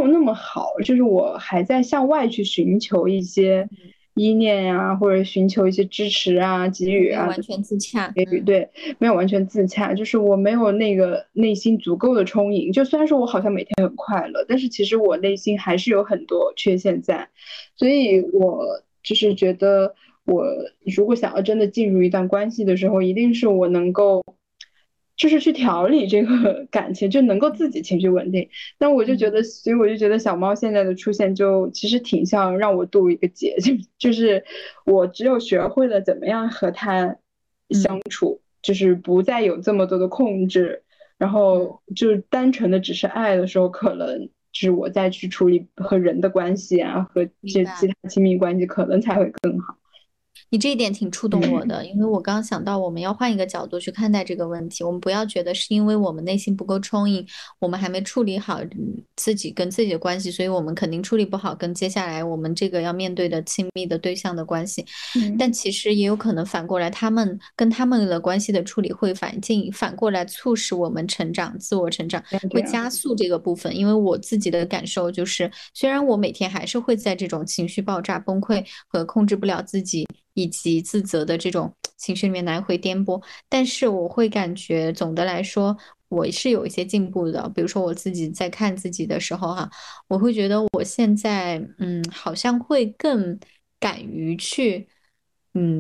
那么好，就是我还在向外去寻求一些依恋啊，或者寻求一些支持啊，给予啊，完全自洽，对，没有完全自洽，就是我没有那个内心足够的充盈，就虽然说我好像每天很快乐，但是其实我内心还是有很多缺陷在，所以我就是觉得我如果想要真的进入一段关系的时候，一定是我能够就是去调理这个感情，就能够自己情绪稳定。但我就觉得，所以我就觉得小猫现在的出现就其实挺像让我度一个劫，就是我只有学会了怎么样和它相处，就是不再有这么多的控制，然后就单纯的只是爱的时候，可能就是我再去处理和人的关系啊，和其他亲密关系，可能才会更好。你这一点挺触动我的，因为我刚想到我们要换一个角度去看待这个问题，我们不要觉得是因为我们内心不够充盈，我们还没处理好自己跟自己的关系，所以我们肯定处理不好跟接下来我们这个要面对的亲密的对象的关系，但其实也有可能反过来他们跟他们的关系的处理会反过来促使我们成长，自我成长会加速这个部分。因为我自己的感受就是，虽然我每天还是会在这种情绪爆炸崩溃和控制不了自己以及自责的这种情绪里面来回颠簸，但是我会感觉总的来说我是有一些进步的。比如说我自己在看自己的时候哈，我会觉得我现在好像会更敢于去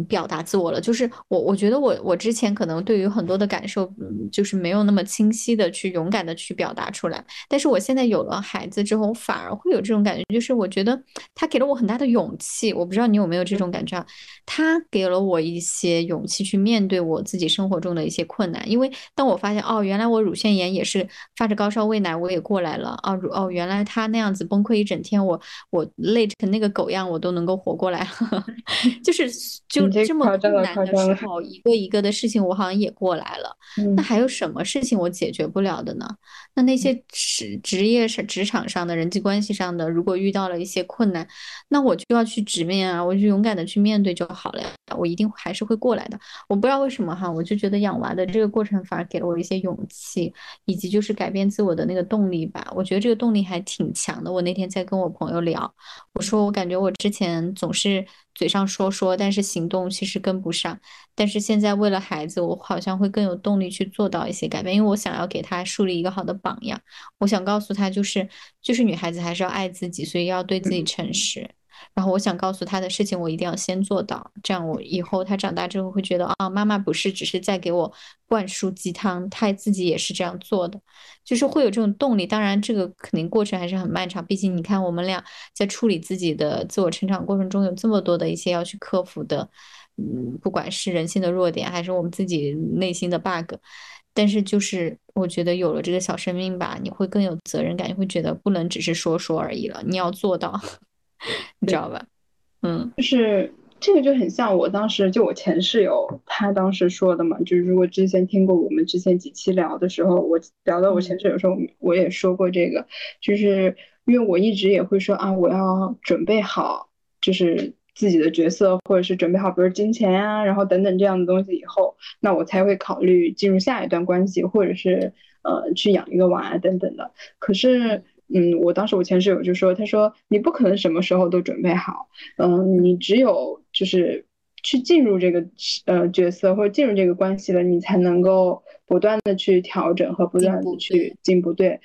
表达自我了。就是我觉得我之前可能对于很多的感受就是没有那么清晰的去勇敢的去表达出来，但是我现在有了孩子之后反而会有这种感觉，就是我觉得他给了我很大的勇气，我不知道你有没有这种感觉，他给了我一些勇气去面对我自己生活中的一些困难。因为当我发现哦，原来我乳腺炎也是发着高烧喂奶我也过来了，哦，原来他那样子崩溃一整天，我累成那个狗样我都能够活过来就这么困难的时候，一个一个的事情我好像也过来了，那还有什么事情我解决不了的呢？那那些职业职场上的人际关系上的，如果遇到了一些困难，那我就要去直面啊，我就勇敢的去面对就好了呀，我一定还是会过来的。我不知道为什么哈，我就觉得养娃的这个过程反而给了我一些勇气，以及就是改变自我的那个动力吧。我觉得这个动力还挺强的。我那天在跟我朋友聊，我说我感觉我之前总是嘴上说，但是行动其实跟不上，但是现在为了孩子我好像会更有动力去做到一些改变，因为我想要给他树立一个好的榜样，我想告诉他就是女孩子还是要爱自己，所以要对自己诚实，然后我想告诉他的事情我一定要先做到，这样我以后他长大之后会觉得啊，妈妈不是只是在给我灌输鸡汤，他自己也是这样做的，就是会有这种动力。当然这个肯定过程还是很漫长，毕竟你看我们俩在处理自己的自我成长过程中有这么多的一些要去克服的，不管是人性的弱点还是我们自己内心的 bug， 但是就是我觉得有了这个小生命吧，你会更有责任感，你会觉得不能只是说而已了，你要做到，你知道吧？就是这个就很像我当时就我前室友他当时说的嘛，就是如果之前听过我们之前几期聊的时候，我聊到我前室友的时候我也说过这个，就是因为我一直也会说啊，我要准备好就是自己的角色，或者是准备好比如金钱啊，然后等等这样的东西以后，那我才会考虑进入下一段关系，或者是去养一个娃等等的。可是我当时我前室友就说，他说你不可能什么时候都准备好，你只有就是去进入这个角色或者进入这个关系了，你才能够不断的去调整和不断的去进步，对，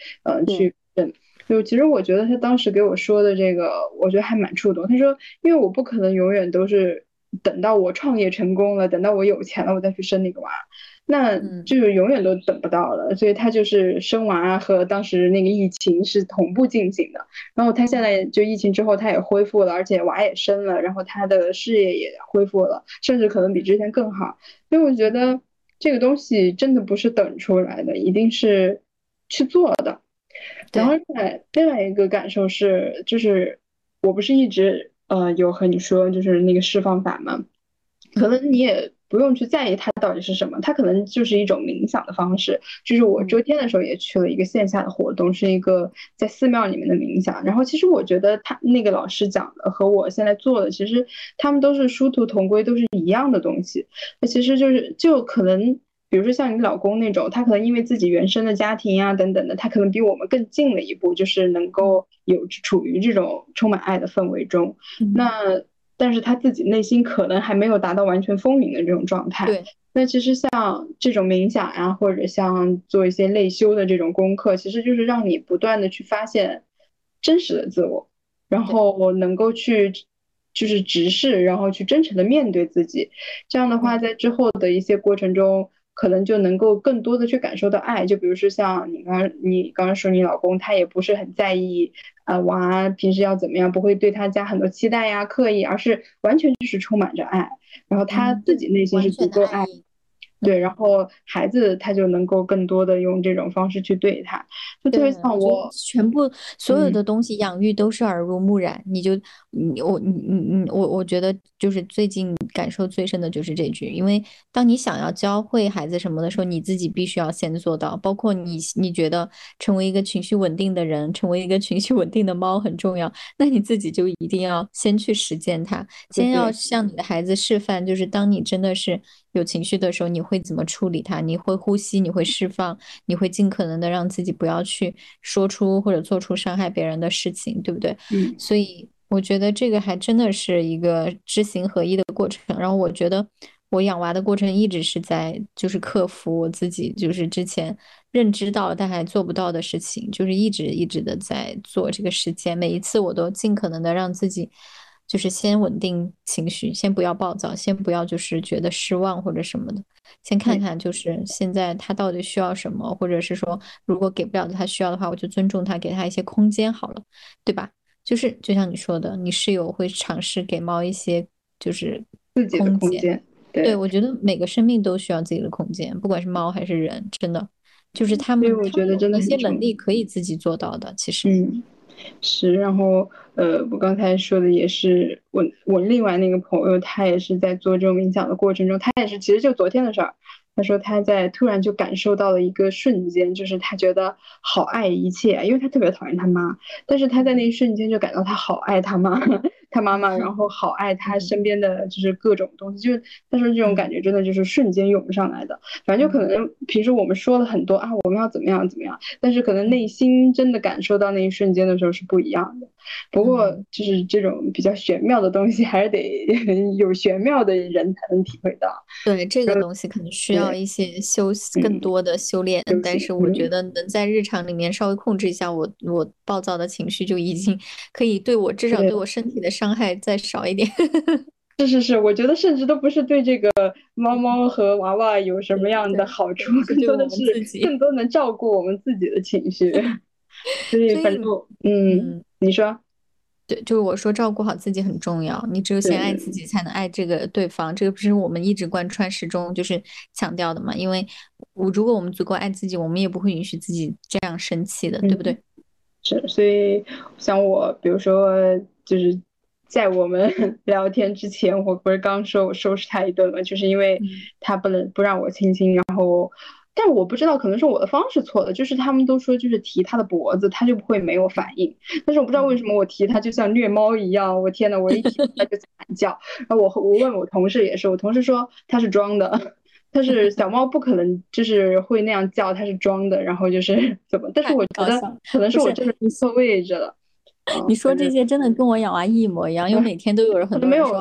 去等。就其实我觉得他当时给我说的这个，我觉得还蛮触动。他说，因为我不可能永远都是等到我创业成功了，等到我有钱了，我再去生那个娃。那就是永远都等不到了，所以他就是生娃和当时那个疫情是同步进行的，然后他现在就疫情之后他也恢复了，而且娃也生了，然后他的事业也恢复了，甚至可能比之前更好。所以我觉得这个东西真的不是等出来的，一定是去做的。然后另外一个感受是，就是我不是一直有和你说就是那个释放法吗？可能你也不用去在意它到底是什么，它可能就是一种冥想的方式。就是我周天的时候也去了一个线下的活动，是一个在寺庙里面的冥想，然后其实我觉得他那个老师讲的和我现在做的其实他们都是殊途同归，都是一样的东西。其实就可能比如说像你老公那种，他可能因为自己原生的家庭啊等等的，他可能比我们更近了一步，就是能够有处于这种充满爱的氛围中，那但是他自己内心可能还没有达到完全丰盈的这种状态。对，那其实像这种冥想啊，或者像做一些内修的这种功课，其实就是让你不断的去发现真实的自我，然后能够去就是直视，然后去真诚的面对自己。这样的话在之后的一些过程中可能就能够更多的去感受到爱。就比如说像你刚刚说你老公他也不是很在意娃平时要怎么样，不会对他加很多期待呀刻意，而是完全就是充满着爱，然后他自己内心是足够爱，对，然后孩子他就能够更多的用这种方式去对他，就特别像我全部所有的东西养育都是耳濡目染。你就我觉得就是最近感受最深的就是这句，因为当你想要教会孩子什么的时候，你自己必须要先做到，包括你觉得成为一个情绪稳定的人，成为一个情绪稳定的猫很重要，那你自己就一定要先去实践它，先要向你的孩子示范，就是当你真的是有情绪的时候，你会怎么处理它，你会呼吸，你会释放，你会尽可能的让自己不要去说出或者做出伤害别人的事情，对不对？嗯，所以我觉得这个还真的是一个知行合一的过程。然后我觉得我养娃的过程一直是在就是克服我自己就是之前认知到但还做不到的事情，就是一直的在做这个实践。每一次我都尽可能的让自己就是先稳定情绪，先不要暴躁，先不要就是觉得失望或者什么的，先看看就是现在他到底需要什么，或者是说如果给不了他需要的话，我就尊重他，给他一些空间好了，对吧？就是就像你说的，你室友会尝试给猫一些就是自己的空间， 对，我觉得每个生命都需要自己的空间，不管是猫还是人，真的就是我觉得真的有一些能力可以自己做到的，其实嗯是。然后我刚才说的也是我另外那个朋友，他也是在做这种冥想的过程中，他也是其实就昨天的事儿，他说他在突然就感受到了一个瞬间，就是他觉得好爱一切，因为他特别讨厌他妈，但是他在那一瞬间就感到他好爱他妈，他妈妈，然后好爱他身边的就是各种东西，就是他说这种感觉真的就是瞬间涌上来的。反正就可能平时我们说了很多啊，我们要怎么样怎么样，但是可能内心真的感受到那一瞬间的时候是不一样的。不过就是这种比较玄妙的东西还是得有玄妙的人才能体会到。对，这个东西可能需要一些更多的修炼，但是我觉得能在日常里面稍微控制一下我暴躁的情绪，就已经可以对我至少对我身体的伤害再少一点。是，我觉得甚至都不是对这个猫和娃娃有什么样的好处，更多的是更多能照顾我们自己的情绪。所以反正你说对，就是我说照顾好自己很重要，你只有先爱自己才能爱这个对方，这个不是我们一直贯穿始终就是强调的嘛？因为如果我们足够爱自己，我们也不会允许自己这样生气的，对不对？是，所以像我比如说就是在我们聊天之前，我不是刚说我收拾他一顿嘛，就是因为他不让我亲亲，然后但我不知道可能是我的方式错了，就是他们都说就是提他的脖子他就不会没有反应，但是我不知道为什么我提他就像虐猫一样，我天哪，我一提他就惨叫。然后我问我同事也是，我同事说他是装的，他是小猫不可能就是会那样叫，他是装的，然后就是怎么，但是我觉得可能是我真的错位置了。你说这些真的跟我养娃一模一样，因为每天都有人很多人说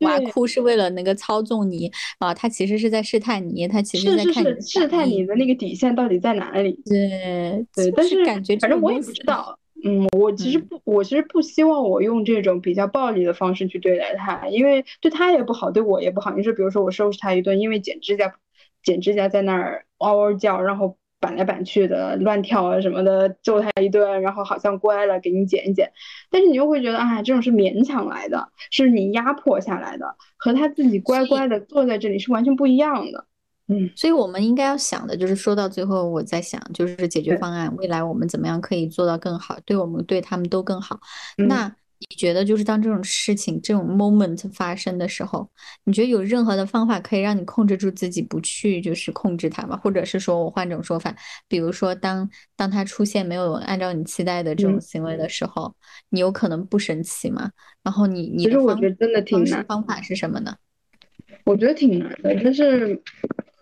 娃哭是为了那个操纵你啊，他其实是在试探你，他其实是在看你试探你的那个底线到底在哪里。对，但是感觉反正我也不知道。我其实不希望我用这种比较暴力的方式去对待他，因为对他也不好，对我也不好。你说比如说我收拾他一顿，因为剪指甲在那儿嗷嗷叫，然后板来板去的乱跳啊什么的，揍他一顿，然后好像乖了给你剪一剪，但是你又会觉得哎，这种是勉强来的，是你压迫下来的，和他自己乖乖的坐在这里是完全不一样的。所以我们应该要想的就是说到最后我在想就是解决方案，未来我们怎么样可以做到更好，对我们对他们都更好。那你觉得就是当这种事情这种 moment 发生的时候，你觉得有任何的方法可以让你控制住自己不去就是控制它吗？或者是说我换种说法，比如说当它出现没有按照你期待的这种行为的时候，你有可能不生气吗？然后你的方法是什么呢？我觉得挺难的，但是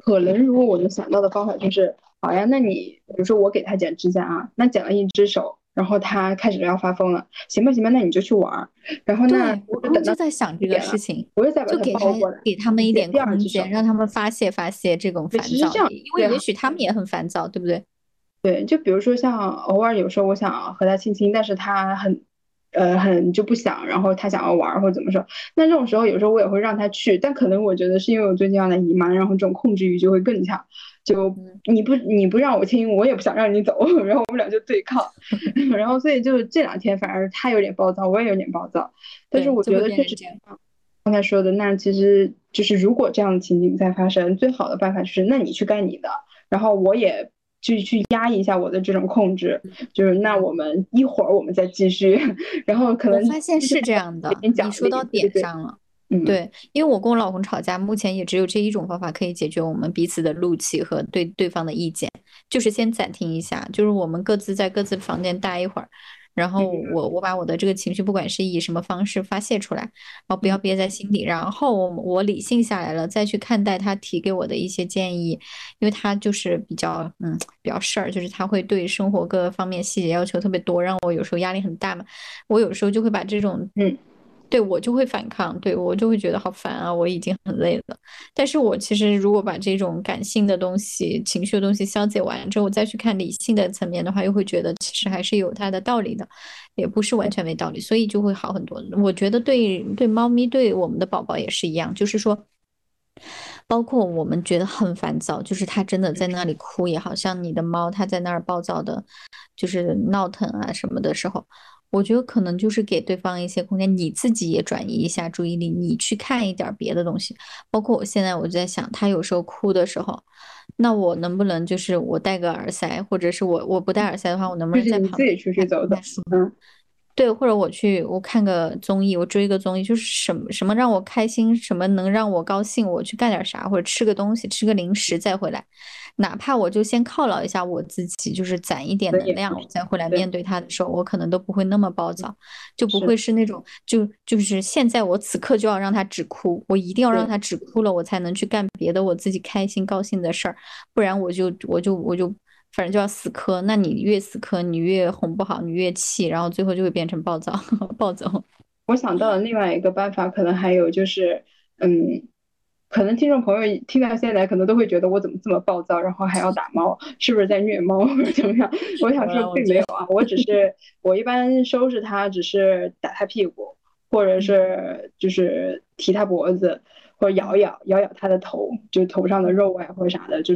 可能如果我能想到的方法就是好呀，那你比如说我给他剪指甲啊，那剪了一只手，然后他开始要发疯了，行吧，那你就去玩。然后呢，我就在想这个事情，我就在把他抱过来，给他们一点空间，让他们发泄这种烦躁，因为也许他们也很烦躁，对不对？对，就比如说像偶尔有时候我想和他亲亲，但是他很就不想，然后他想要玩或怎么说，那这种时候有时候我也会让他去，但可能我觉得是因为我最近要来姨妈，然后这种控制欲就会更强，就你不让我亲，我也不想让你走，然后我们俩就对抗，然后所以就这两天反而他有点暴躁，我也有点暴躁，但是我觉得确实刚才说的，那其实就是如果这样的情景再发生，最好的办法是那你去干你的，然后我也去压抑一下我的这种控制，就是那我们一会儿我们再继续，然后可能我发现是这样的，你说到点上了。对，因为我跟我老公吵架，目前也只有这一种方法可以解决我们彼此的怒气和对对方的意见，就是先暂停一下，就是我们各自在各自房间待一会儿，然后我把我的这个情绪不管是以什么方式发泄出来，然后不要憋在心里，然后我理性下来了再去看待他提给我的一些建议，因为他就是比较事儿，就是他会对生活各方面细节要求特别多，让我有时候压力很大嘛，我有时候就会把这种对我就会反抗，对我就会觉得好烦啊，我已经很累了。但是我其实如果把这种感性的东西、情绪的东西消解完之后，再去看理性的层面的话，又会觉得其实还是有它的道理的，也不是完全没道理，所以就会好很多。我觉得对猫咪、对我们的宝宝也是一样，就是说包括我们觉得很烦躁，就是它真的在那里哭也好，像你的猫它在那儿暴躁的就是闹腾啊什么的时候，我觉得可能就是给对方一些空间，你自己也转移一下注意力，你去看一点别的东西。包括我现在我就在想，他有时候哭的时候，那我能不能就是我戴个耳塞，或者是我不戴耳塞的话，我能不能在旁边自己出去走走？对，或者我看个综艺，我追个综艺，就是什么让我开心，什么能让我高兴，我去干点啥，或者吃个东西，吃个零食再回来，哪怕我就先犒劳一下我自己，就是攒一点能量，我再回来面对他的时候，我可能都不会那么暴躁，就不会是那种就是现在我此刻就要让他只哭，我一定要让他只哭了，我才能去干别的我自己开心高兴的事儿，不然我就反正就要死磕，那你越死磕，你越哄不好，你越气，然后最后就会变成暴躁暴走。我想到了另外一个办法，可能还有就是可能听众朋友听到现在可能都会觉得我怎么这么暴躁，然后还要打猫，是不是在虐猫或者怎么样？我想说并没有啊，我只是我一般收拾它只是打它屁股，或者是就是提它脖子，或者咬它的头，就头上的肉啊或者啥的，就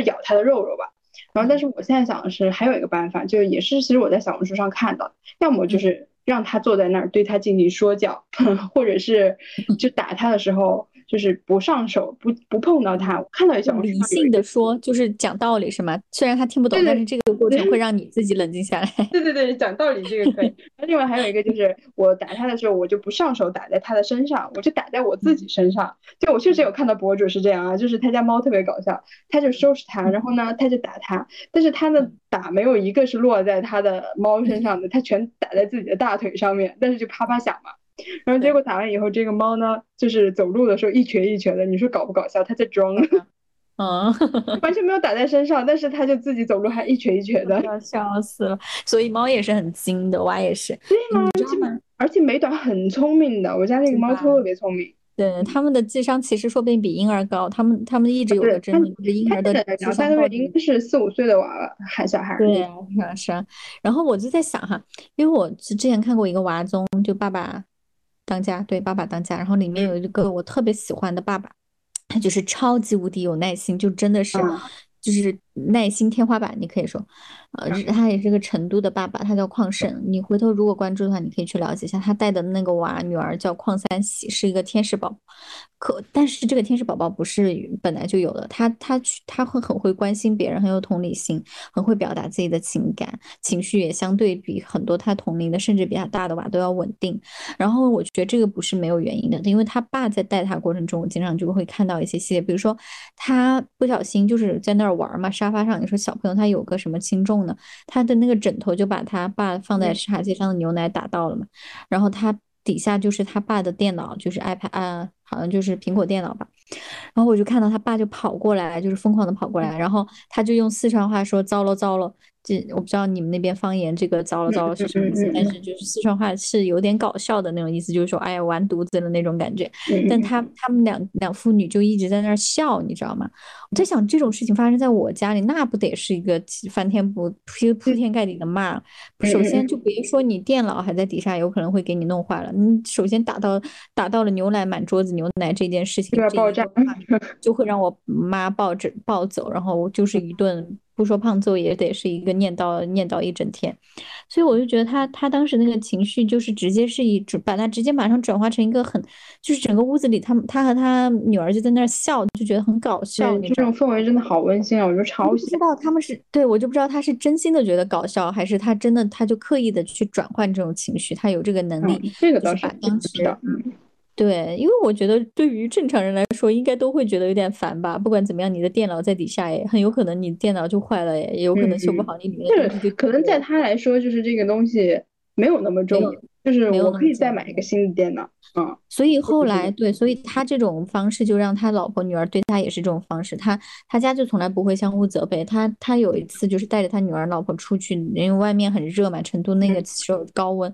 咬它的肉吧。然后但是我现在想的是还有一个办法，就也是其实我在小红书上看到的，要么就是让他坐在那儿对他进行说教，或者是就打他的时候就是不上手，不碰到他。我看到小红书理性的说，就是讲道理是吗？虽然他听不懂，对对，但是这个过程会让你自己冷静下来。对对对，讲道理这个可以。另外还有一个就是我打他的时候我就不上手打在他的身上，我就打在我自己身上。就我确实有看到博主是这样啊，就是他家猫特别搞笑，他就收拾他，然后呢他就打他，但是他的打没有一个是落在他的猫身上的，他全打在自己的大腿上面，但是就啪啪响嘛。然后结果打完以后，这个猫呢，就是走路的时候一瘸一瘸的，你说搞不搞笑？它在装完全没有打在身上，但是它就自己走路还一瘸一瘸的，笑死了。所以猫也是很精的，娃也是。对吗？而且美短很聪明的，我家那个猫特别聪明。对，他们的智商其实说不定比婴儿高，他们一直有个争论，就是婴儿的智商高。应该是4、5岁的娃娃，还小孩。对啊，是啊。然后我就在想哈，因为我之前看过一个娃综，就爸爸当家，然后里面有一个我特别喜欢的爸爸，他就是超级无敌有耐心，就真的是就是耐心天花板，你可以说他也是个成都的爸爸，他叫邝胜，你回头如果关注的话你可以去了解一下，他带的那个女儿叫邝三喜，是一个天使宝宝，但是这个天使宝宝不是本来就有的，他会很会关心别人，很有同理心，很会表达自己的情感，情绪也相对比很多他同龄的甚至比他大的娃都要稳定。然后我觉得这个不是没有原因的，因为他爸在带他过程中我经常就会看到一些细节，比如说他不小心就是在那儿玩嘛，沙发上，你说小朋友他有个什么轻重呢？他的那个枕头就把他爸放在茶几上的牛奶打到了嘛，然后他底下就是他爸的电脑，就是 iPad 啊，好像就是苹果电脑吧。然后我就看到他爸就跑过来，就是疯狂的跑过来，然后他就用四川话说糟了糟了，我不知道你们那边方言这个糟了糟了是什么意思，但是就是四川话是有点搞笑的那种意思，就是说哎呀完犊子的那种感觉。但他们两父女就一直在那儿笑，你知道吗？我在想这种事情发生在我家里，那不得是一个翻天铺天盖地的骂。首先就别说你电脑还在底下有可能会给你弄坏了，你首先打到了牛奶，满桌子牛奶这件事情爆炸就会让我妈暴走，然后就是一顿不说胖揍也得是一个念叨一整天。所以我就觉得他当时那个情绪就是直接是把他直接马上转化成一个很就是整个屋子里他和他女儿就在那儿笑，就觉得很搞笑。这种氛围真的好温馨啊！我就超喜欢。我就不知道他是真心的觉得搞笑，还是他真的他就刻意的去转换这种情绪，他有这个能力。这个倒是不知道。对，因为我觉得对于正常人来说，应该都会觉得有点烦吧。不管怎么样，你的电脑在底下也很有可能你电脑就坏了也有可能修不好，你里面的东西就可能在他来说就是这个东西没有那么重要，就是我可以再买一个新的电脑。嗯，所以后来对，所以他这种方式就让他老婆女儿对他也是这种方式，他家就从来不会相互责备。他有一次就是带着他女儿老婆出去，因为外面很热嘛，成都那个时候高温，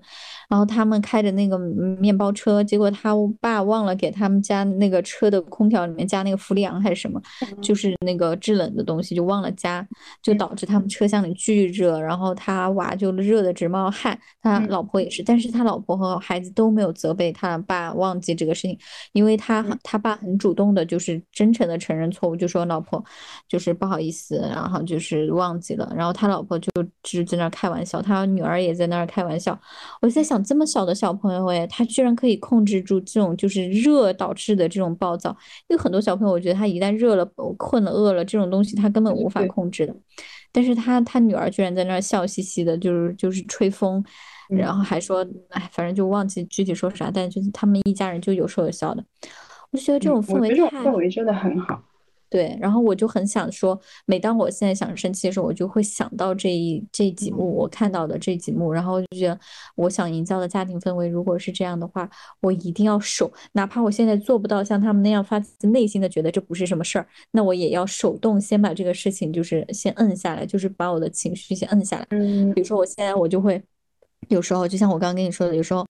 然后他们开着那个面包车，结果他爸忘了给他们家那个车的空调里面加那个氟利昂还是什么，就是那个制冷的东西就忘了加，就导致他们车厢里巨热，然后他娃就热得直冒汗，他老婆也是，但是他老婆和孩子都没有责备他爸忘记这个事情，因为他爸很主动的，就是真诚的承认错误，就说老婆就是不好意思，然后就是忘记了，然后他老婆就只在那开玩笑，他女儿也在那开玩笑。我在想，这么小的小朋友哎，他居然可以控制住这种就是热导致的这种暴躁，因为很多小朋友我觉得他一旦热了、困了、饿了这种东西，他根本无法控制的。但是他女儿居然在那笑嘻嘻的，就是吹风。然后还说，哎，反正就忘记具体说啥，但就是他们一家人就有说有笑的，我觉得这种氛围太，氛围真的很好。对，然后我就很想说，每当我现在想生气的时候，我就会想到这几幕，我看到的这几幕，然后就觉得我想营造的家庭氛围，如果是这样的话，我一定要守，哪怕我现在做不到像他们那样发自内心的觉得这不是什么事儿，那我也要手动先把这个事情就是先摁下来，就是把我的情绪先摁下来。比如说我现在我就会。有时候就像我刚刚跟你说的，有时候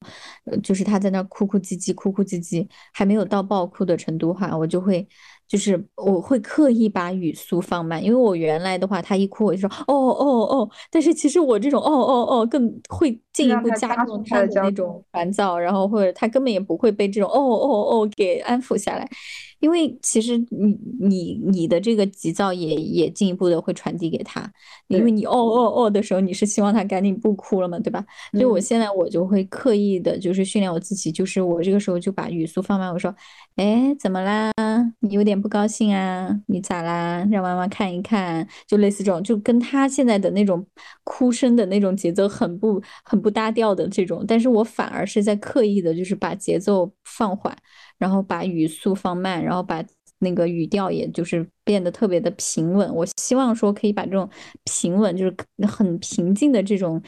就是他在那哭哭唧唧哭哭唧唧，还没有到爆哭的程度哈，我就会就是我会刻意把语速放慢，因为我原来的话他一哭我就说哦哦哦，但是其实我这种哦哦哦更会进一步加重他的那种烦躁，然后或者他根本也不会被这种哦哦哦给安抚下来，因为其实你的这个急躁也进一步的会传递给他，因为你哦哦哦的时候你是希望他赶紧不哭了嘛，对吧？所以我现在我就会刻意的就是训练我自己，就是我这个时候就把语速放慢，我说哎怎么啦，你有点不高兴啊，你咋啦，让妈妈看一看，就类似这种，就跟他现在的那种哭声的那种节奏很不搭调的这种，但是我反而是在刻意的就是把节奏放缓，然后把语速放慢，然后把那个语调也就是变得特别的平稳，我希望说可以把这种平稳就是很平静的这种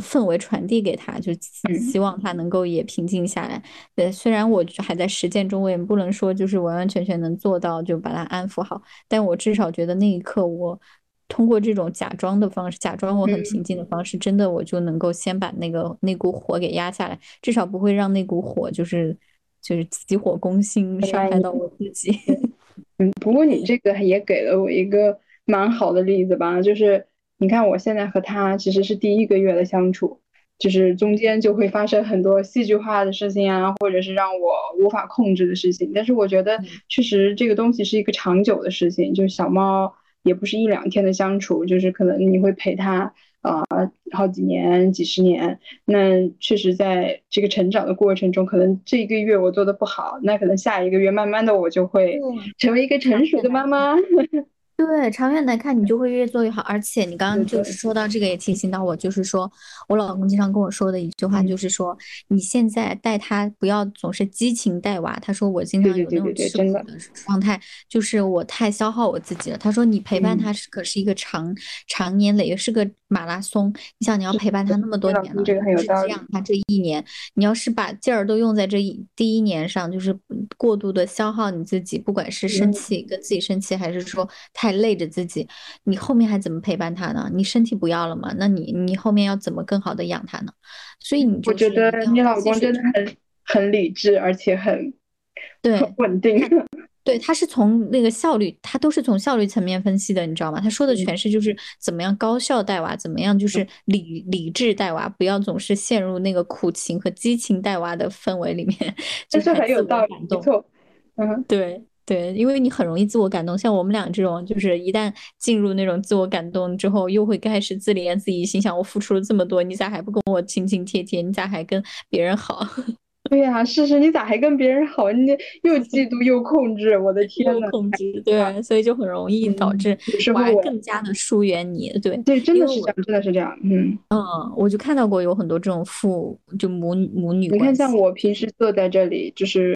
氛围传递给他，就希望他能够也平静下来。对，虽然我还在实践中，我也不能说就是完完全全能做到就把他安抚好，但我至少觉得那一刻我通过这种假装的方式，假装我很平静的方式，真的我就能够先把那股火给压下来，至少不会让那股火就是急火攻心，伤害到我自己。不过你这个也给了我一个蛮好的例子吧，就是你看我现在和他其实是第一个月的相处，就是中间就会发生很多戏剧化的事情啊，或者是让我无法控制的事情，但是我觉得确实这个东西是一个长久的事情，就是小猫也不是一两天的相处，就是可能你会陪他好几年几十年，那确实在这个成长的过程中，可能这一个月我做的不好，那可能下一个月慢慢的我就会成为一个成熟的妈妈。对，长远来看你就会越做越好。而且你刚刚就是说到这个也提醒到我，就是说我老公经常跟我说的一句话，就是说你现在带他不要总是激情带娃，他说我经常有那种吃苦的状态，就是我太消耗我自己了，他说你陪伴他可是一个长年累月，是个马拉松，你想你要陪伴他那么多年了，这个很有道理，他这一年你要是把劲儿都用在这第一年上，就是过度的消耗你自己，不管是生气跟自己生气，还是说太累着自己，你后面还怎么陪伴他呢？你身体不要了吗？那你后面要怎么更好的养他呢？所以我觉得你老公真的很理智，而且很稳定。对，他是从那个效率，他都是从效率层面分析的，你知道吗？他说的全是就是怎么样高效带娃，怎么样就是理智带娃，不要总是陷入那个苦情和激情带娃的氛围里面。这是很有道理，没错。对。对，因为你很容易自我感动，像我们俩这种就是一旦进入那种自我感动之后，又会开始自怜自艾，心想我付出了这么多，你咋还不跟我亲亲贴贴，你咋还跟别人好。对呀、啊，是你咋还跟别人好，你又嫉妒又控制，我的天呐，又控制。对，所以就很容易导致娃更加的疏远你。对对，真的是这样，真的是这样。我就看到过有很多这种母女关系。你看像我平时坐在这里，就是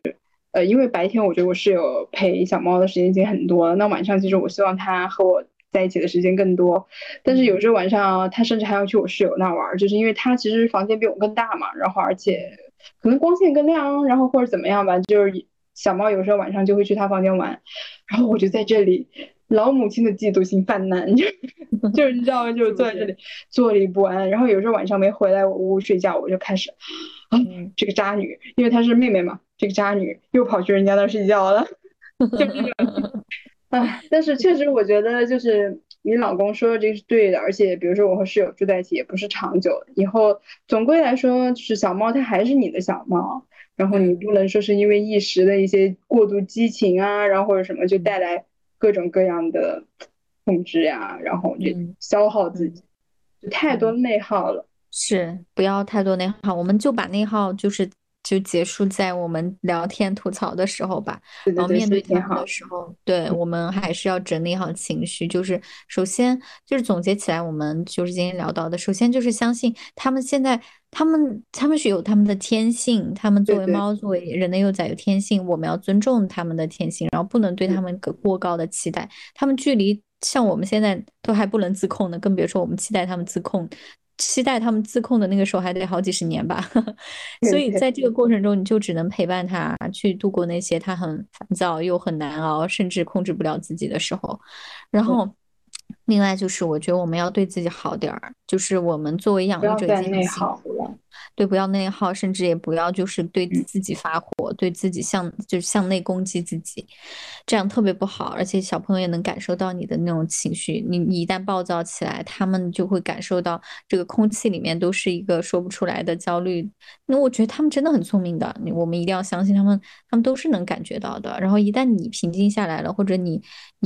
因为白天我觉得我室友陪小猫的时间已经很多了，那晚上其实我希望他和我在一起的时间更多，但是有时候晚上他甚至还要去我室友那玩，就是因为他其实房间比我更大嘛，然后而且可能光线更亮，然后或者怎么样吧，就是小猫有时候晚上就会去他房间玩，然后我就在这里老母亲的嫉妒心泛滥，就是你知道吗，就是坐在这里坐立不安，然后有时候晚上没回来我屋睡觉，我就开始这个渣女，因为她是妹妹嘛，这个渣女又跑去人家那睡觉了，就是但是确实我觉得就是你老公说的这是对的，而且比如说我和室友住在一起也不是长久，以后总归来说就是小猫它还是你的小猫，然后你不能说是因为一时的一些过度激情啊，然后或者什么就带来各种各样的控制呀、然后就消耗自己，就太多内耗了。是，不要太多内耗，我们就把内耗就结束在我们聊天吐槽的时候吧，对对对，然后面对他的时候，对，我们还是要整理好情绪。就是首先就是总结起来，我们就是今天聊到的，首先就是相信他们现在他们是有他们的天性，他们作为猫，对对，作为人类幼崽有天性，我们要尊重他们的天性，然后不能对他们过高的期待，他们距离像我们现在都还不能自控呢，更别说我们期待他们自控。期待他们自控的那个时候还得好几十年吧所以在这个过程中你就只能陪伴他去度过那些他很烦躁又很难熬甚至控制不了自己的时候。然后另外就是我觉得我们要对自己好点儿，就是我们作为养育者已经很辛苦了，对，不要内耗，甚至也不要就是对自己发火，对自己向内攻击自己，这样特别不好。而且小朋友也能感受到你的那种情绪，你一旦暴躁起来，他们就会感受到这个空气里面都是一个说不出来的焦虑。那我觉得他们真的很聪明的，我们一定要相信他们都是能感觉到的。然后一旦你平静下来了，或者你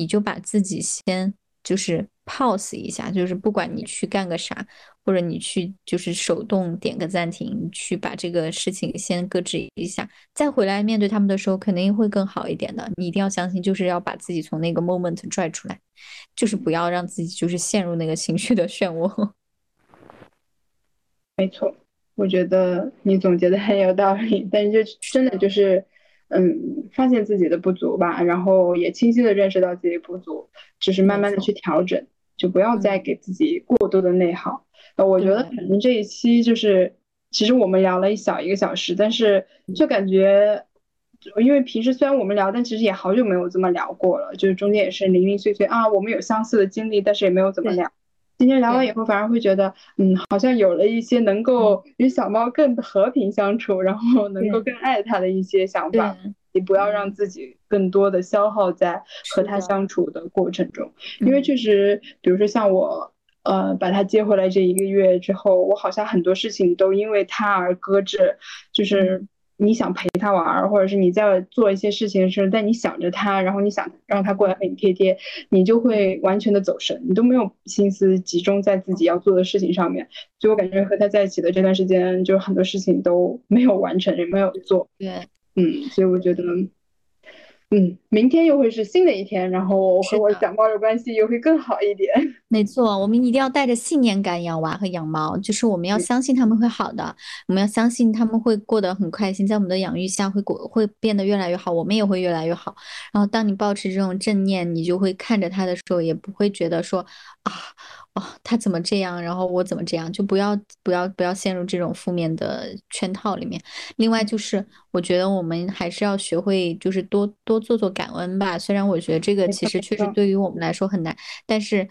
就把自己先就是pause 一下，就是不管你去干个啥，或者你去就是手动点个暂停，去把这个事情先搁置一下，再回来面对他们的时候肯定会更好一点的。你一定要相信，就是要把自己从那个 moment 拽出来，就是不要让自己就是陷入那个情绪的漩涡。没错，我觉得你总结的很有道理，但是就真的就是发现自己的不足吧，然后也清晰的认识到自己不足，只是慢慢的去调整，就不要再给自己过多的内耗。我觉得可能这一期就是其实我们聊了一个小时，但是就感觉因为平时虽然我们聊，但其实也好久没有这么聊过了，就是中间也是零零碎碎啊，我们有相似的经历，但是也没有怎么聊。今天聊完以后反而会觉得好像有了一些能够与小猫更和平相处，然后能够更爱它的一些想法，你不要让自己更多的消耗在和它相处的过程中。因为确实比如说像我把它接回来这一个月之后，我好像很多事情都因为它而搁置，就是你想陪它玩，或者是你在做一些事情的时候，但你想着它，然后你想让它过来和你贴，你就会完全的走神，你都没有心思集中在自己要做的事情上面。所以我感觉和它在一起的这段时间，就很多事情都没有完成，也没有做。对，所以我觉得，明天又会是新的一天，然后和我小猫的关系又会更好一点。没错，我们一定要带着信念感养娃和养猫，就是我们要相信他们会好的，我们要相信他们会过得很开心，在我们的养育下会变得越来越好，我们也会越来越好。然后当你保持这种正念，你就会看着他的时候也不会觉得说他怎么这样，然后我怎么这样，就不要陷入这种负面的圈套里面。另外就是我觉得我们还是要学会就是多做感恩吧，虽然我觉得这个其实确实对于我们来说很难，但是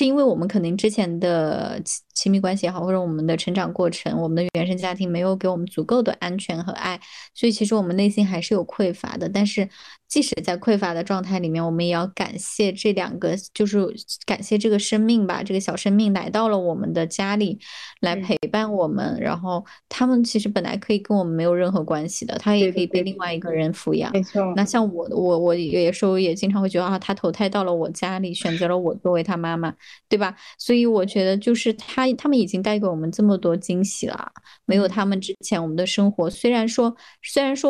因为我们可能之前的亲密关系也好，或者我们的成长过程，我们的原生家庭没有给我们足够的安全和爱，所以其实我们内心还是有匮乏的。但是即使在匮乏的状态里面，我们也要感谢这两个，就是感谢这个生命吧，这个小生命来到了我们的家里来陪伴我们，然后他们其实本来可以跟我们没有任何关系的，他也可以被另外一个人抚养。没错。那像我有时候也经常会觉得他投胎到了我家里，选择了我作为他妈妈，对吧？所以我觉得就是他他们已经带给我们这么多惊喜了，没有他们之前我们的生活虽然说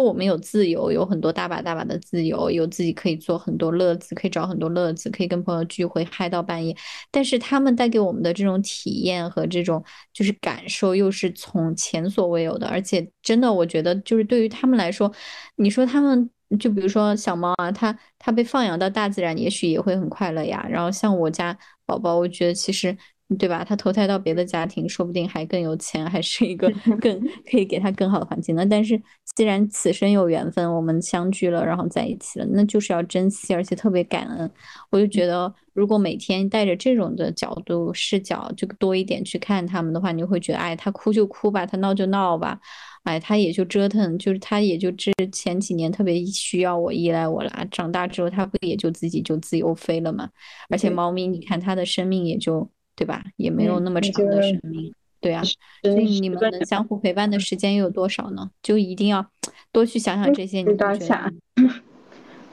我们有自由，有很多大把的自由，有自己可以做很多乐子，可以找很多乐子，可以跟朋友聚会嗨到半夜，但是他们带给我们的这种体验和这种就是感受又是从前所未有的。而且真的我觉得就是对于他们来说，你说他们就比如说小猫啊，它被放养到大自然也许也会很快乐呀，然后像我家宝宝，我觉得其实对吧，他投胎到别的家庭说不定还更有钱，还是一个更可以给他更好的环境的。但是既然此生有缘分，我们相聚了，然后在一起了，那就是要珍惜，而且特别感恩。我就觉得如果每天带着这种的角度视角就多一点去看他们的话，你会觉得哎，他哭就哭吧，他闹就闹吧，哎，他也就折腾，就是他也就之前几年特别需要我依赖我啦，长大之后他不也就自己就自由飞了嘛。而且猫咪你看它的生命也就对吧，也没有那么长的生命，对啊，所以你们能相互陪伴的时间又有多少呢？就一定要多去想想这些，你当下，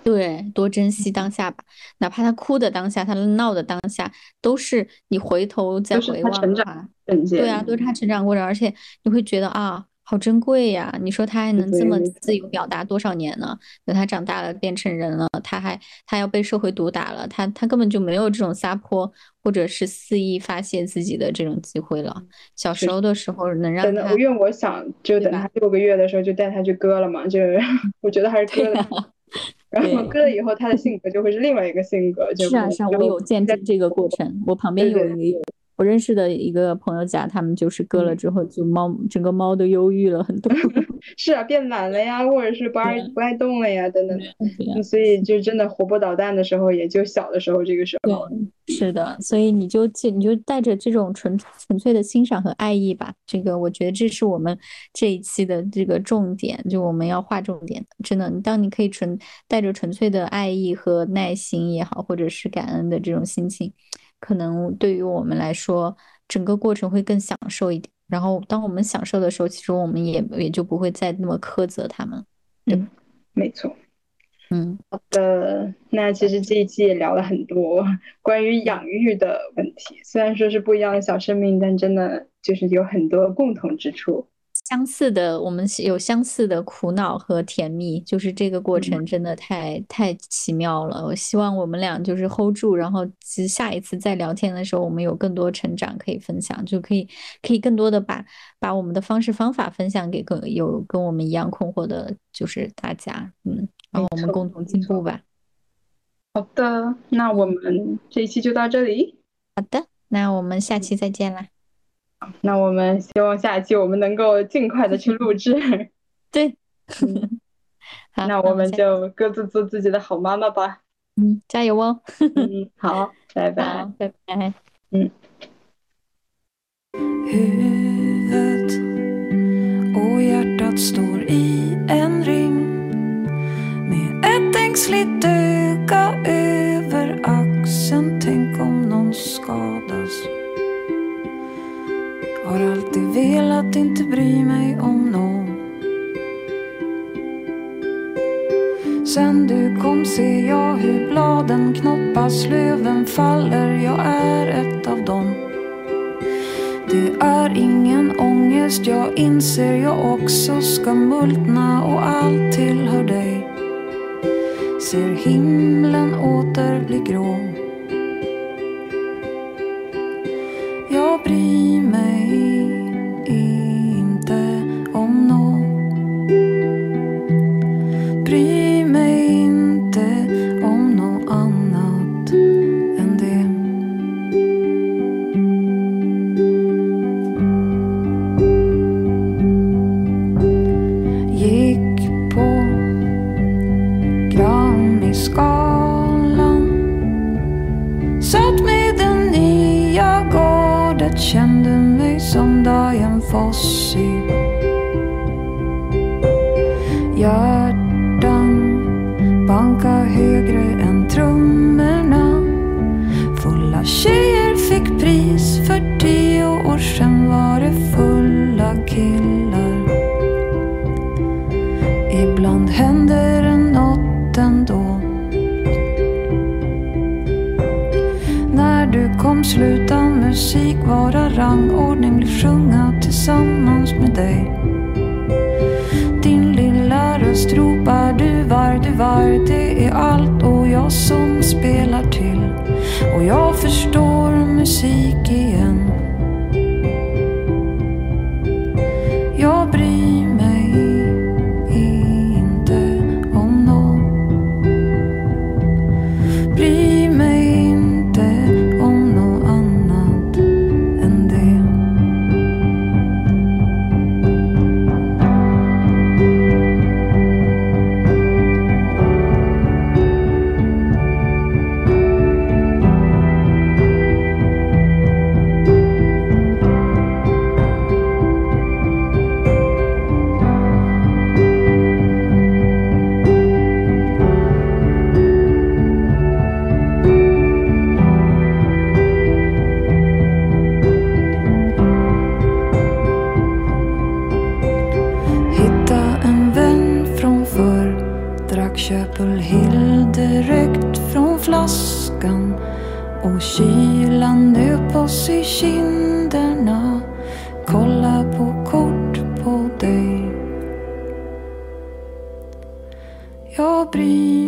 对，多珍惜当下吧。哪怕他哭的当下，他闹的当下，都是你回头再回望的话，对啊，都是他成长过程，而且你会觉得啊，好珍贵呀！你说他还能这么自由表达多少年呢？等他长大了变成人了，他要被社会毒打了，他根本就没有这种撒泼或者是肆意发泄自己的这种机会了。小时候的时候能让他，因为我想就等他6个月的时候就带他去割了嘛，就我觉得还是割了。然后割了以后他的性格就会是另外一个性格。是啊是啊，我有见证这个过程，我旁边有一个。我认识的一个朋友家，他们就是割了之后就猫整个猫都忧郁了很多。是啊，变懒了呀，或者是不爱动了呀等等。所以就真的活泼捣蛋的时候也就小的时候这个时候。是的，所以你就带着这种纯粹的欣赏和爱意吧。这个我觉得这是我们这一期的这个重点，就我们要画重点。真的，当你可以带着纯粹的爱意和耐心也好，或者是感恩的这种心情，可能对于我们来说整个过程会更享受一点，然后当我们享受的时候其实我们也就不会再那么苛责他们。嗯，没错。嗯，好的，那其实这一期也聊了很多关于养育的问题，虽然说是不一样的小生命，但真的就是有很多共同之处，相似的，我们有相似的苦恼和甜蜜，就是这个过程真的太奇妙了。我希望我们俩就是 hold 住，然后其实下一次再聊天的时候我们有更多成长可以分享，就可以更多的把我们的方式方法分享给跟我们一样困惑的就是大家。嗯，然后我们共同进步吧。好的，那我们这一期就到这里。好的，那我们下期再见啦。那我们希望下一期我们能够尽快的去录制。对。好，那我们就各自做自己的好妈妈吧。嗯，加油哦。嗯，好，拜拜，拜拜。嗯。Huvudet och hjärtat står i en ring med ett ängsligt öga över axeln. Tänk om någon skadas. Har alltid velat inte bry mig om någon. Sen du kom ser jag hur bladen knoppas, löven faller, jag är ett av dem. Det är ingen ångest, jag inser jag också ska multna och allt tillhör dig. Ser himlen åter bli grå. Jag bryr mig inte om någon. Bryr mig inte om något annat än det. Gick på Grammisgalan, satt med den nya gården, kände mig som Dian Fossey. Hjärtan bankar högre än trummorna. Fulla tjejer fick pris, för 10 år sedan var det fulla killar. Ibland händer det något ändå. När du bakom slutan musik vara rangordning blir sjunga tillsammans med dig. Din lilla röst ropar du var, det är allt och jag som spelar till. Och jag förstår musik igen. Jag bryr mig inte om nåt. Bryr mig inte om nåt annat än det. Köpulhill direkt från flaskan. Och kylan nöp oss i kinderna. Kolla på kort på dig. Jag bryr